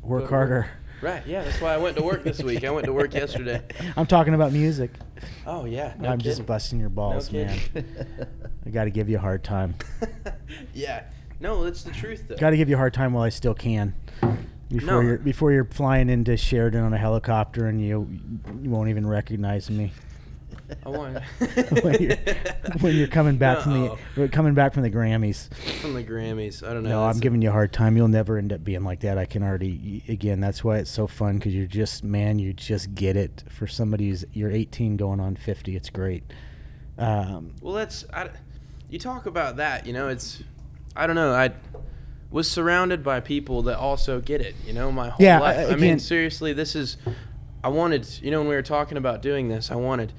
Work harder. Right, yeah, that's why I went to work this week. I went to work yesterday. I'm talking about music. Oh, yeah. No, I'm kidding. Just busting your balls, no, man. I got to give you a hard time. Yeah. No, it's the truth, though. Got to give you a hard time while I still can. Before you're flying into Sheridan on a helicopter and you won't even recognize me. I want when you're coming back from the Grammys. From the Grammys, I don't know. No, I'm giving you a hard time. You'll never end up being like that. I can already. Again, that's why it's so fun, because you're just, man, you just get it. For somebody who's, you're 18 going on 50, it's great. Well, you talk about that. It's, I don't know. I was surrounded by people that also get it. My whole life. Again, I mean, seriously, this is. I wanted, when we were talking about doing this, I wanted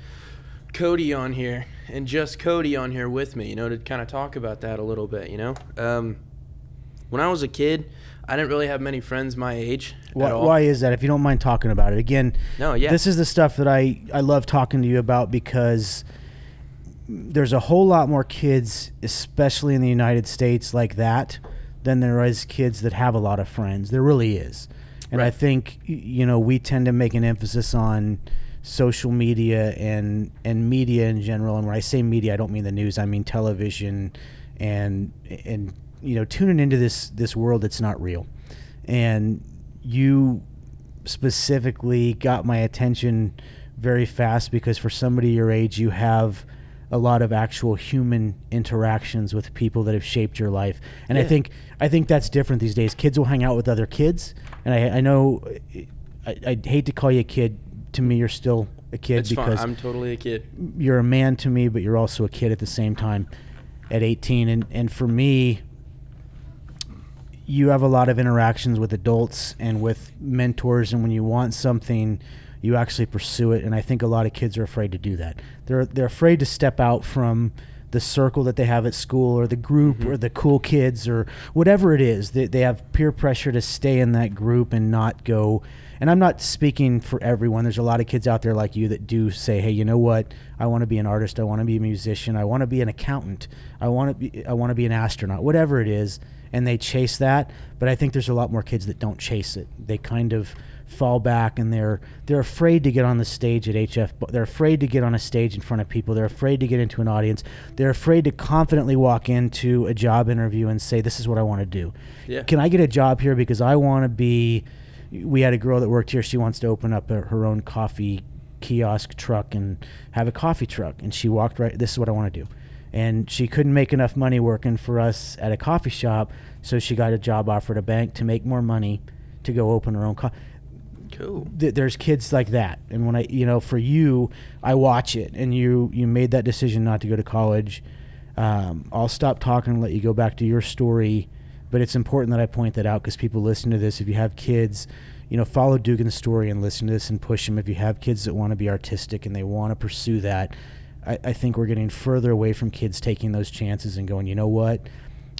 Cody on here, and just Cody on here with me, to kind of talk about that a little bit, When I was a kid, I didn't really have many friends my age at all. Why is that, if you don't mind talking about it? Again, no, yeah. This is the stuff that I love talking to you about, because there's a whole lot more kids, especially in the United States, like that, than there is kids that have a lot of friends. There really is. And right. I think, we tend to make an emphasis on social media and media in general. And when I say media, I don't mean the news. I mean television and tuning into this world that's not real. And you specifically got my attention very fast, because for somebody your age, you have a lot of actual human interactions with people that have shaped your life. And yeah. I think that's different these days. Kids will hang out with other kids. And I know, I'd hate to call you a kid. To me, you're still a kid. It's because fine. I'm totally a kid. You're a man to me, but you're also a kid at the same time at 18. And for me, you have a lot of interactions with adults and with mentors. And when you want something, you actually pursue it. And I think a lot of kids are afraid to do that. They're afraid to step out from the circle that they have at school, or the group, mm-hmm. or the cool kids, or whatever it is. They have peer pressure to stay in that group and not go. And I'm not speaking for everyone. There's a lot of kids out there like you that do say, hey, you know what? I want to be an artist. I want to be a musician. I want to be an accountant. I want to be an astronaut, whatever it is. And they chase that. But I think there's a lot more kids that don't chase it. They kind of fall back, and they're afraid to get on the stage at HF. They're afraid to get on a stage in front of people. They're afraid to get into an audience. They're afraid to confidently walk into a job interview and say, this is what I want to do. Yeah. Can I get a job here because I want to be... We had a girl that worked here. She wants to open up her own coffee kiosk truck and have a coffee truck. And she walked right... This is what I want to do. And she couldn't make enough money working for us at a coffee shop, so she got a job offer at a bank to make more money to go open her own coffee... Cool. There's kids like that. And when I, for you, I watch it, and you made that decision not to go to college. I'll stop talking and let you go back to your story, but it's important that I point that out, because people listen to this. If you have kids, follow Dugan's story and listen to this and push them. If you have kids that want to be artistic and they want to pursue that, I think we're getting further away from kids taking those chances and going, you know what?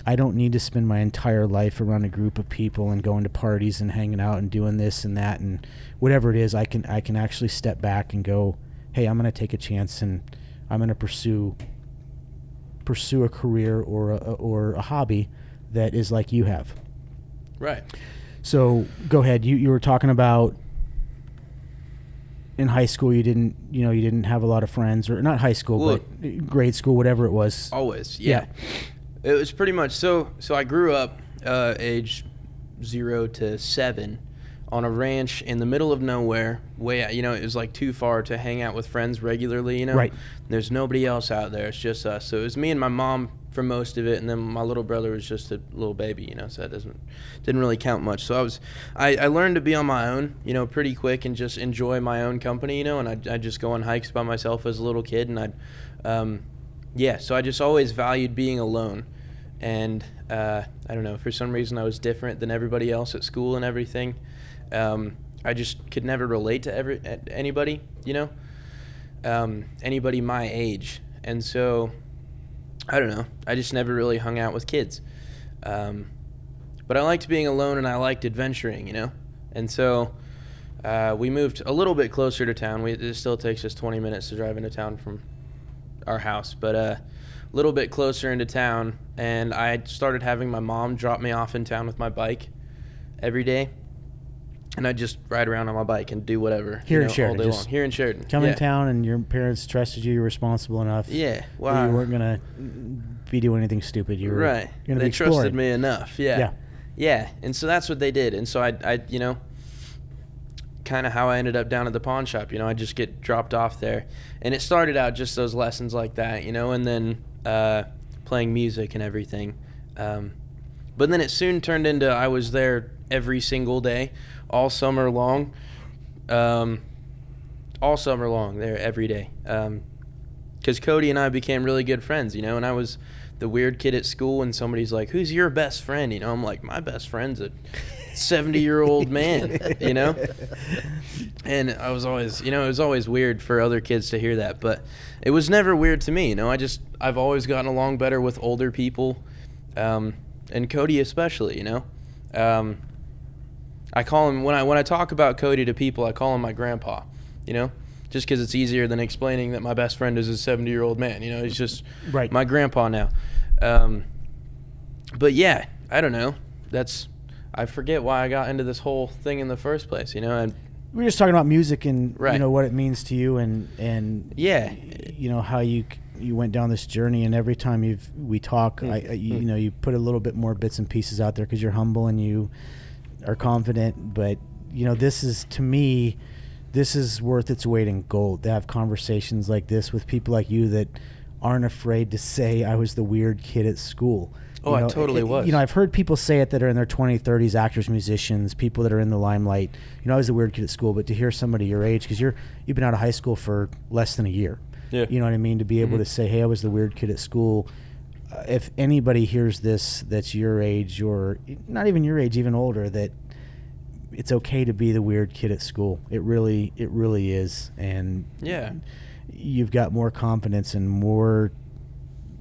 I don't need to spend my entire life around a group of people and going to parties and hanging out and doing this and that and whatever it is. I can actually step back and go, hey, I'm going to take a chance, and I'm going to pursue a career or a hobby that is like you have. Right. So go ahead. You were talking about in high school you didn't have a lot of friends, or not high school, but grade school, whatever it was. Always. Yeah. It was pretty much so I grew up age 0 to 7 on a ranch in the middle of nowhere, way out, it was like too far to hang out with friends regularly, Right. There's nobody else out there. It's just us. So it was me and my mom for most of it, and then my little brother was just a little baby, you know, so that didn't really count much. So I learned to be on my own, you know, pretty quick, and just enjoy my own company, you know, and I'd just go on hikes by myself as a little kid, and so I just always valued being alone. And I don't know, for some reason I was different than everybody else at school and everything. I just could never relate to anybody, you know, anybody my age, and so I don't know. I just never really hung out with kids. But I liked being alone, and I liked adventuring, you know? And so we moved a little bit closer to town. It still takes us 20 minutes to drive into town from our house, but a little bit closer into town. And I started having my mom drop me off in town with my bike every day. And I'd just ride around on my bike and do whatever. Here, you know, in Sheridan. All day long. Here in Sheridan. Come in town, and your parents trusted you. You were responsible enough. Yeah. Wow. You weren't going to be doing anything stupid. You were right. Gonna they be trusted me enough. Yeah. Yeah. Yeah. And so that's what they did. And so I you know, kind of how I ended up down at the pawn shop. You know, I just get dropped off there. And it started out just those lessons like that, you know, and then playing music and everything. But then it soon turned into I was there every single day, all summer long. There every day. 'Cause Cody and I became really good friends, you know, and I was the weird kid at school, and somebody's like, who's your best friend? You know, I'm like, my best friend's a 70-year-old man, you know? And I was always, you know, it was always weird for other kids to hear that, but it was never weird to me, you know? I've always gotten along better with older people, and Cody especially, you know? I call him, when I talk about Cody to people, I call him my grandpa, you know, just because it's easier than explaining that my best friend is a 70-year-old man, you know, he's just right. My grandpa now. But yeah, I don't know. I forget why I got into this whole thing in the first place, you know. And we were just talking about music and, right. You know, what it means to you and yeah, you know, how you went down this journey, and every time we talk, you know, you put a little bit more bits and pieces out there because you're humble and you are confident, but you know, this is worth its weight in gold to have conversations like this with people like you that aren't afraid to say I was the weird kid at school. Oh, you know, I totally was. You know, I've heard people say it that are in their 20s, 30s, actors, musicians, people that are in the limelight. You know, I was the weird kid at school, but to hear somebody your age, because you've been out of high school for less than a year. Yeah. You know what I mean? To be able to say, hey, I was the weird kid at school. If anybody hears this that's your age, or not even your age, even older, that it's okay to be the weird kid at school. It really is. And yeah, you've got more confidence and more,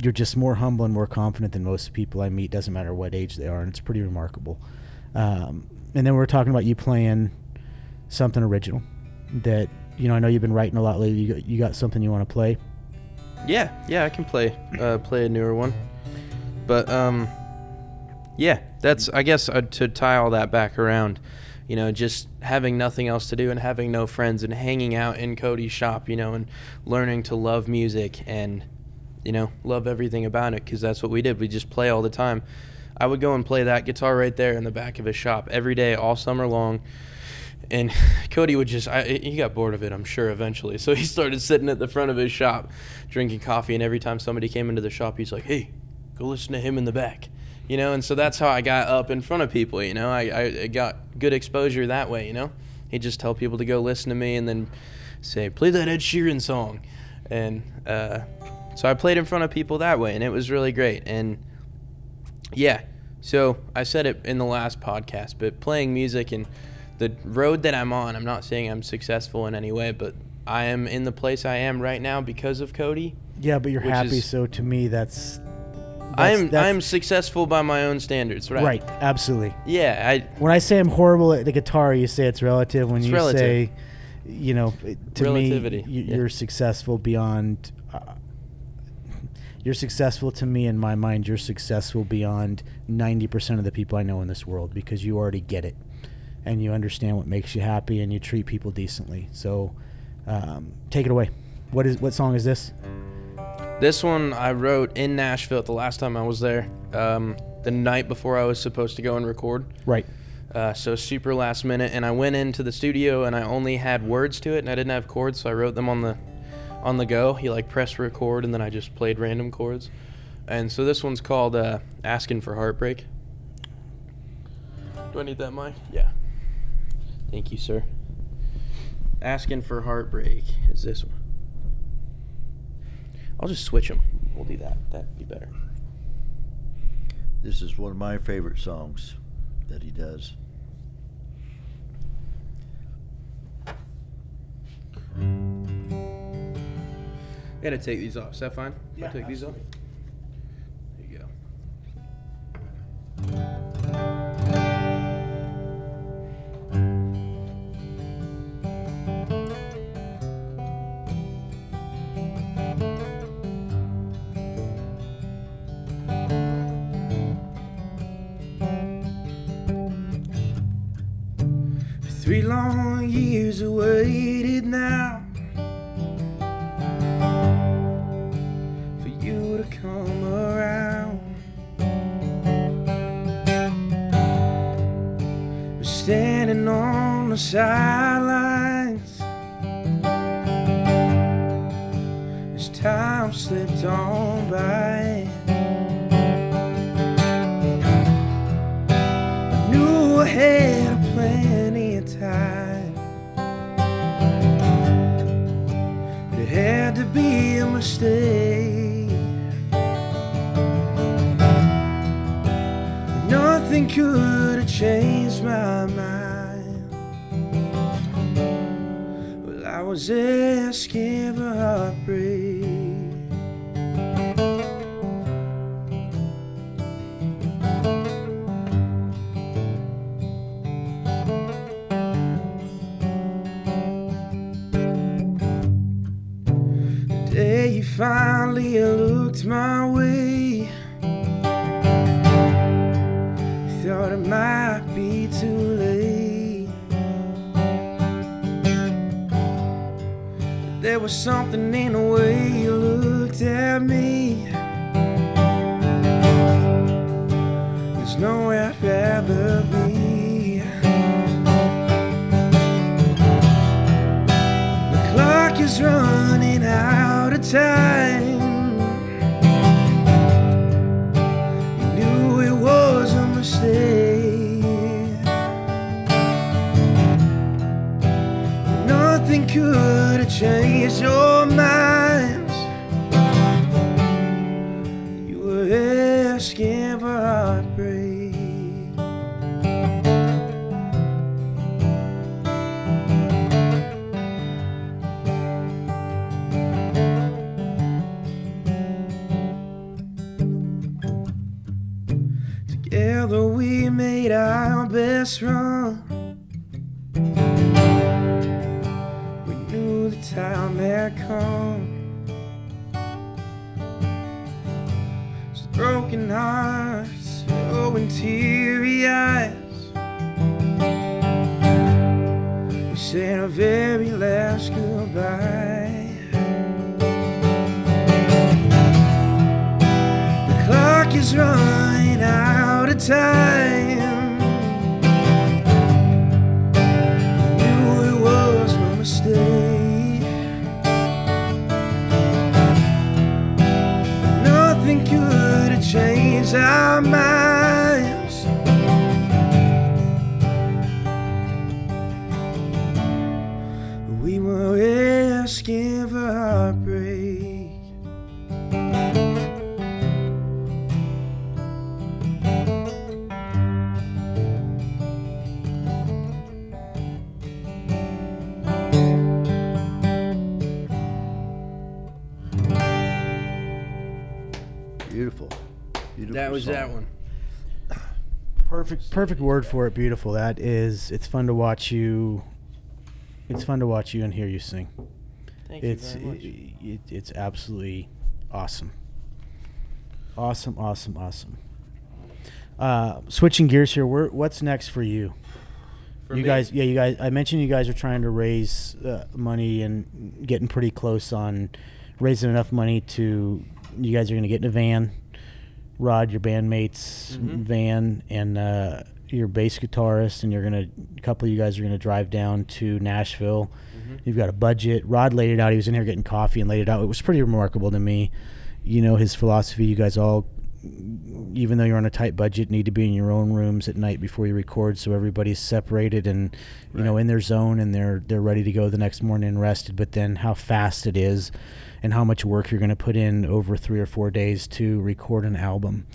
you're just more humble and more confident than most people I meet, doesn't matter what age they are, and it's pretty remarkable. And then we're talking about you playing something original that, you know, I know you've been writing a lot lately. You got something you want to play? Yeah, I can play a newer one. But, yeah, that's, I guess, to tie all that back around, you know, just having nothing else to do and having no friends and hanging out in Cody's shop, you know, and learning to love music and, you know, love everything about it, because that's what we did. We just play all the time. I would go and play that guitar right there in the back of his shop every day, all summer long. And Cody would just, he got bored of it, I'm sure, eventually. So he started sitting at the front of his shop drinking coffee, and every time somebody came into the shop, he's like, hey, go listen to him in the back. You know, and so that's how I got up in front of people, you know. I got good exposure that way, you know. He'd just tell people to go listen to me and then say, play that Ed Sheeran song. And so I played in front of people that way, and it was really great. And, yeah, so I said it in the last podcast, but playing music and the road that I'm on, I'm not saying I'm successful in any way, but I am in the place I am right now because of Cody. Yeah, but you're happy, so to me I'm successful by my own standards, right? Right, absolutely. Yeah. When I say I'm horrible at the guitar, you say it's relative. When you say, you know, to me, you're successful beyond... You're successful to me, in my mind, you're successful beyond 90% of the people I know in this world, because you already get it. And you understand what makes you happy, and you treat people decently. So, take it away. What song is this? This one I wrote in Nashville the last time I was there, the night before I was supposed to go and record. Right. So super last minute, and I went into the studio and I only had words to it, and I didn't have chords, so I wrote them on the go. You like press record, and then I just played random chords. And so this one's called Asking for Heartbreak. Do I need that mic? Yeah. Thank you, sir. Asking for Heartbreak is this one. I'll just switch them. We'll do that. That'd be better. This is one of my favorite songs that he does. I gotta take these off. Is that fine? Yeah, I'll take these off. There you go. Three long years of waited now for you to come around. I'm standing on the sidelines as time slipped on by. I knew I had a plan. It had to be a mistake. Nothing could have changed my mind. Well, I was asking for heartbreak. Finally, I looked my way. Thought it might be too late. But there was something in the way you looked at me. There's nowhere I'd rather be. The clock is running out time. You knew it was a mistake. Nothing could have changed your minds. You were asking for heartbreak. Together we made our best run. We knew the time had come. So broken hearts, oh, and teary eyes, we said our very last goodbye. The clock is running out of time. I knew it was my mistake. Nothing could have changed our minds. We were asking for heartbreak. That was song. That one. Perfect word for it. Beautiful. That is. It's fun to watch you. It's fun to watch you and hear you sing. Thank you very much. It's absolutely awesome. Awesome. Switching gears here. What's next for you? You guys. I mentioned you guys are trying to raise money and getting pretty close on raising enough money to. You guys are going to get in a van. Rod, your bandmate's van, and your bass guitarist, and a couple of you guys are gonna drive down to Nashville. You've got a budget. Rod laid it out. He was in here getting coffee and laid it out. It was pretty remarkable to me. you know, his philosophy, you guys all, even though you're on a tight budget, need to be in your own rooms at night before you record, so everybody's separated and, you know, in their zone, and they're ready to go the next morning and rested. But then how fast it is and how much work you're going to put in over 3 or 4 days to record an album.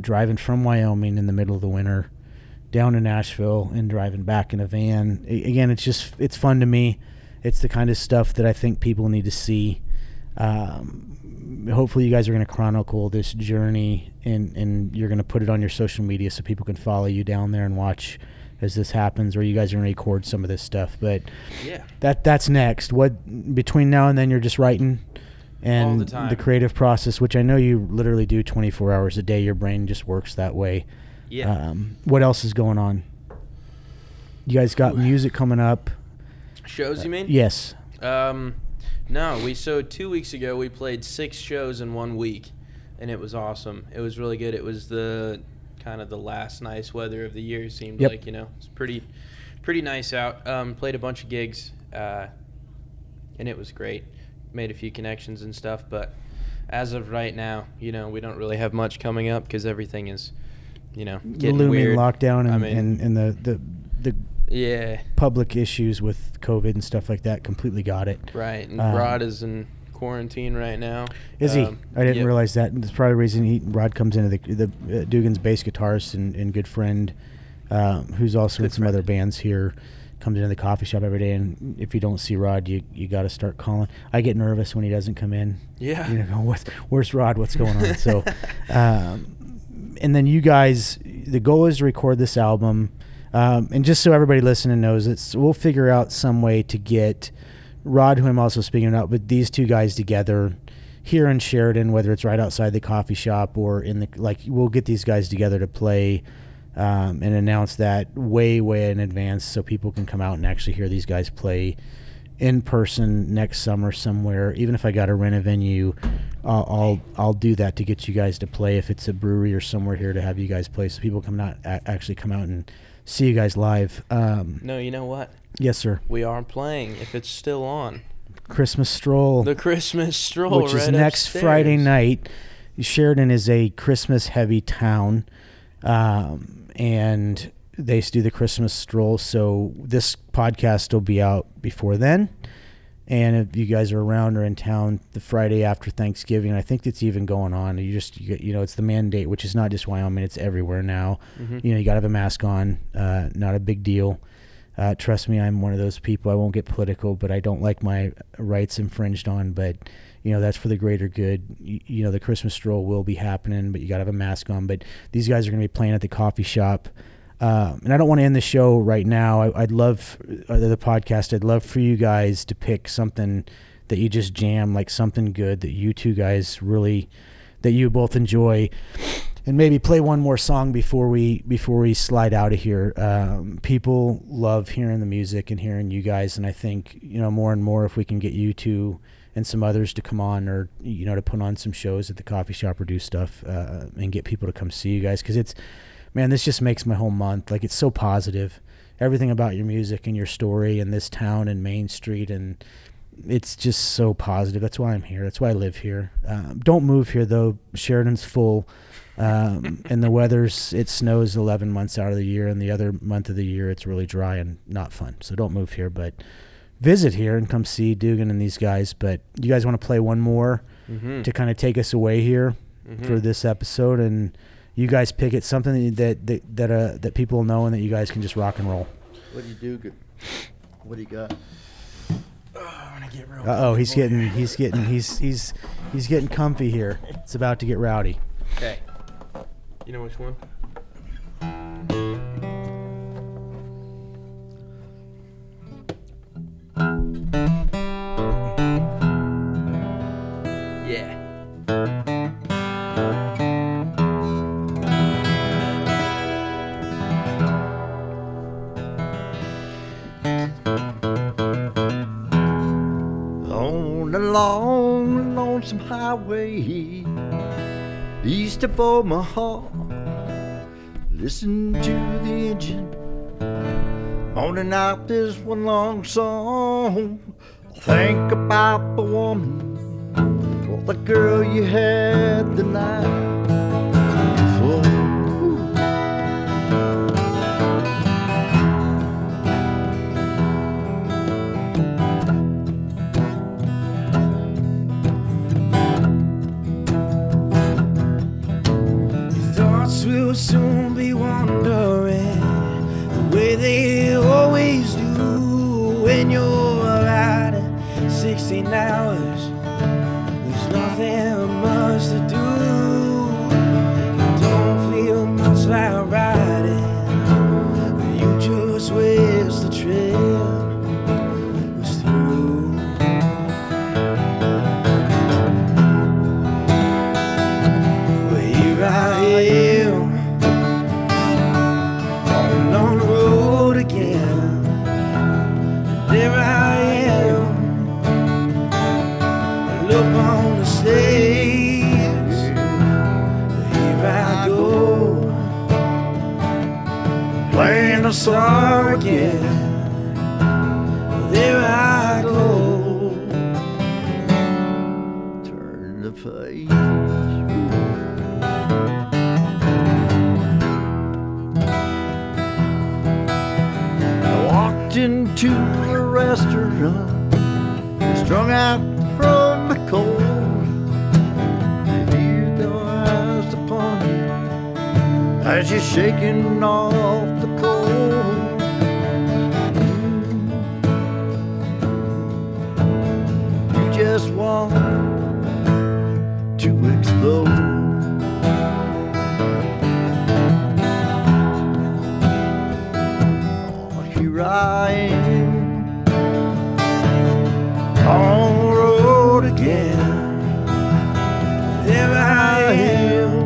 Driving from Wyoming in the middle of the winter down to Nashville and driving back in a van. Again, it's just, it's fun to me. It's the kind of stuff that I think people need to see. Hopefully you guys are going to chronicle this journey, and you're going to put it on your social media so people can follow you down there and watch as this happens, or you guys are going to record some of this stuff. But yeah, that's next. What, between now and then, you're just writing and the creative process, which I know you literally do 24 hours a day. Your brain just works that way. Yeah. What else is going on? You guys got music coming up. Shows, you mean? Yes. No, so 2 weeks ago we played 6 shows in 1 week, and it was awesome. It was really good. It was the kind of the last nice weather of the year, it seemed like, you know. It's pretty nice out. Played a bunch of gigs, and it was great. Made a few connections and stuff, but as of right now, you know, we don't really have much coming up because everything is, you know, getting looming weird. Lockdown and, I mean, and the public issues with COVID and stuff like that. Completely got it. Right. And Rod is in quarantine right now. Is he? I didn't realize that. That's probably the reason Rod comes into the Dugan's bass guitarist and good friend, who's also in some other bands here, comes into the coffee shop every day. And if you don't see Rod, you got to start calling. I get nervous when he doesn't come in. Yeah. You know, where's Rod? What's going on? So, and then you guys, the goal is to record this album. And just so everybody listening knows, we'll figure out some way to get Rod, who I'm also speaking about, but these two guys together here in Sheridan, whether it's right outside the coffee shop or we'll get these guys together to play and announce that way in advance so people can come out and actually hear these guys play in person next summer somewhere. Even if I got to rent a venue, I'll do that to get you guys to play. If it's a brewery or somewhere here, to have you guys play so people actually come out and see you guys live. No, you know what? Yes, sir. We are playing, if it's still on, Christmas Stroll. The Christmas Stroll, which is next upstairs. Friday night. Sheridan is a Christmas-heavy town, and they do the Christmas Stroll. So this podcast will be out before then. And if you guys are around or in town the Friday after Thanksgiving, I think it's even going on. You know, it's the mandate, which is not just Wyoming, it's everywhere now. Mm-hmm. You know, you got to have a mask on, not a big deal. Trust me, I'm one of those people. I won't get political, but I don't like my rights infringed on. But, you know, that's for the greater good. You know, the Christmas Stroll will be happening, but you got to have a mask on. But these guys are going to be playing at the coffee shop. And I don't want to end the show right now. I'd love for you guys to pick something that you just jam, like something good that you two guys that you both enjoy, and maybe play one more song before we slide out of here. People love hearing the music and hearing you guys. And I think, you know, more and more, if we can get you two and some others to come on, or, you know, to put on some shows at the coffee shop or do stuff, and get people to come see you guys. 'Cause man, this just makes my whole month. Like, it's so positive. Everything about your music and your story and this town and Main Street, and it's just so positive. That's why I'm here. That's why I live here. Don't move here, though. Sheridan's full, and the weather's, it snows 11 months out of the year, and the other month of the year it's really dry and not fun. So don't move here, but visit here and come see Dugan and these guys. But you guys want to play one more to kind of take us away here for this episode, and you guys pick it, something that people know and that you guys can just rock and roll. What do you do? Good. What do you got? Oh, I'm gonna get real. Oh, he's getting comfy here. It's about to get rowdy. Okay. You know which one? Yeah. Long, lonesome highway east of Omaha, listen to the engine moaning out this one long song. Think about the woman But girl, you had the night. We'll soon be wandering the way they always do when you're riding 16 hours. There's nothing much to do. I don't feel much like riding, but you just wish the trail was through. Well, here I am. Song again, there I go. Turn the page. I walked into a restaurant, strung out from the cold. They viewed their eyes upon you as you're shaking off the cold. Just want to explode. Oh, here I am on the road again. There I am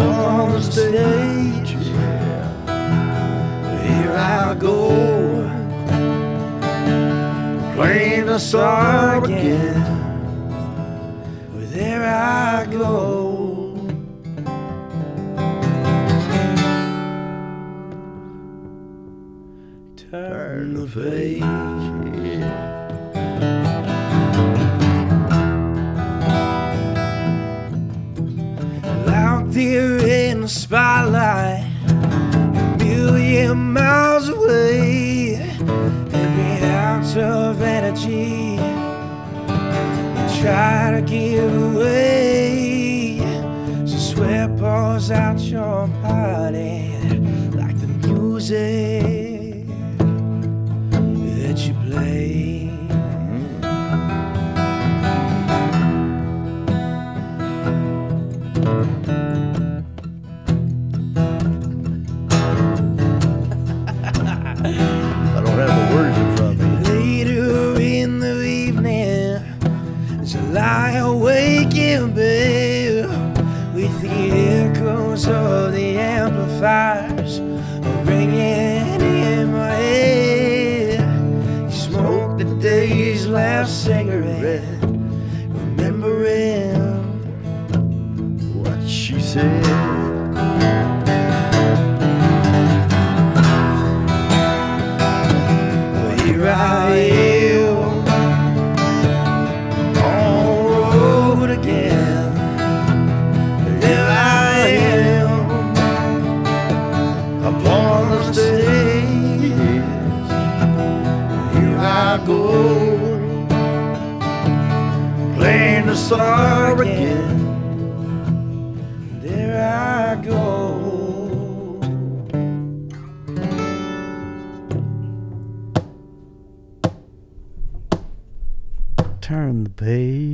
along the stage. Here I go. Playing the song again, well, there I go. Turn the page. Well, out there in the spotlight, a million miles away. Of energy you try to give away, so sweat pours out your body like the music that you play. I don't have the words in front of me. Lie awake in bed with the echoes of the amplifiers ringing in my head. You smoked the day's last cigarette, remembering what she said. Well, here I am. Playing the song again, there I go. Turn the page.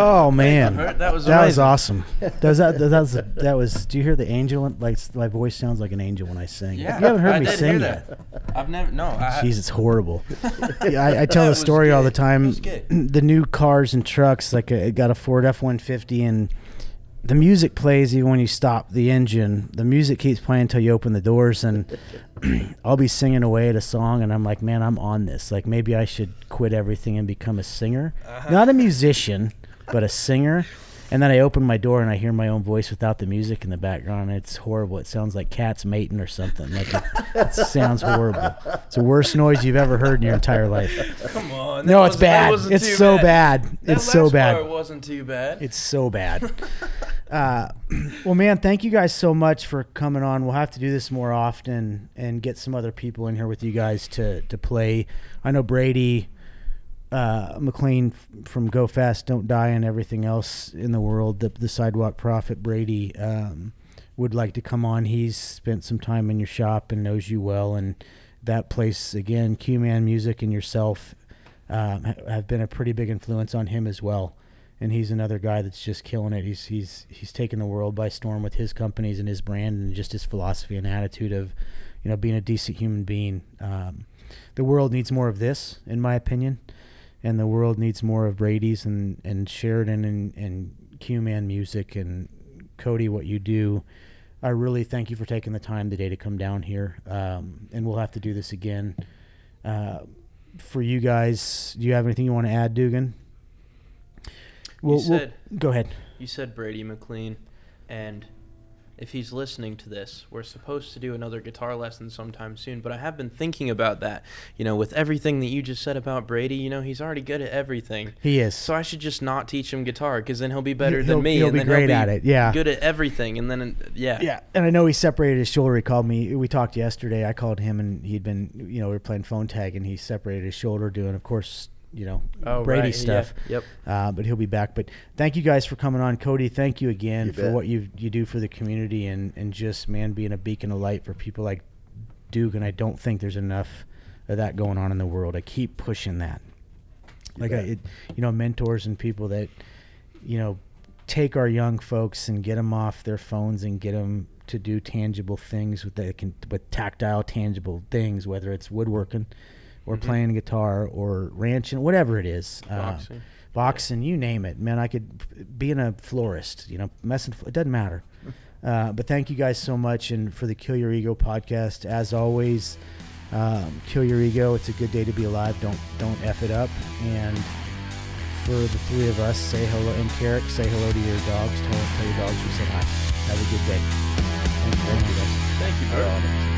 Oh man, that was awesome. That was. Do you hear the angel? Like my voice sounds like an angel when I sing. Yeah, you haven't heard me sing that. I've never. No. Jeez, it's horrible. I tell the story all the time. The new cars and trucks, like it got a Ford F-150, and the music plays even when you stop the engine. The music keeps playing until you open the doors, and I'll be singing away at a song, and I'm like, man, I'm on this. Like maybe I should quit everything and become a singer, not a musician. But a singer, And then I open my door and I hear my own voice without the music in the background. It's horrible. It sounds like cats mating or something. Like it sounds horrible. It's the worst noise you've ever heard in your entire life. Come on. No, it's bad. It's so bad. It's so bad. That last part wasn't too bad. It's so bad. Well, man, thank you guys so much for coming on. We'll have to do this more often and get some other people in here with you guys to play. I know Brady... McLean from Go Fast Don't Die and everything else in the world, the Sidewalk Prophet, Brady would like to come on. He's spent some time in your shop and knows you well, and that place again, Q-Man Music and yourself have been a pretty big influence on him as well, and he's another guy that's just killing it. He's taken the world by storm with his companies and his brand and just his philosophy and attitude of, you know, being a decent human being. The world needs more of this, in my opinion. And the world needs more of Brady's and Sheridan and Q-Man Music and Cody, what you do. I really thank you for taking the time today to come down here. And we'll have to do this again. For you guys, do you have anything you want to add, Dugan? Go ahead. You said Brady McLean, and if he's listening to this, we're supposed to do another guitar lesson sometime soon, but I have been thinking about that. You know, with everything that you just said about Brady, you know, he's already good at everything. He is. So I should just not teach him guitar, because then he'll be better than me. He'll be great at it, yeah. Good at everything, and then, yeah. Yeah, and I know he separated his shoulder. He called me. We talked yesterday. I called him, and he'd been, you know, we were playing phone tag, and he separated his shoulder doing, of course, you know, Brady stuff. Yeah. Yep. But he'll be back. But thank you guys for coming on. Cody, thank you again for what you do for the community and just, man, being a beacon of light for people like Duke. And I don't think there's enough of that going on in the world. I keep pushing that. Mentors and people that, you know, take our young folks and get them off their phones and get them to do tangible things with tactile, tangible things, whether it's woodworking or playing guitar or ranching, whatever it is, boxing, you name it, man. I could be in a florist, you know, messing. It doesn't matter. But thank you guys so much. And for the Kill Your Ego podcast, as always, kill your ego. It's a good day to be alive. Don't F it up. And for the three of us, say hello. And Carrick, say hello to your dogs. Tell your dogs you said hi. Have a good day. Thank you guys. Thank you.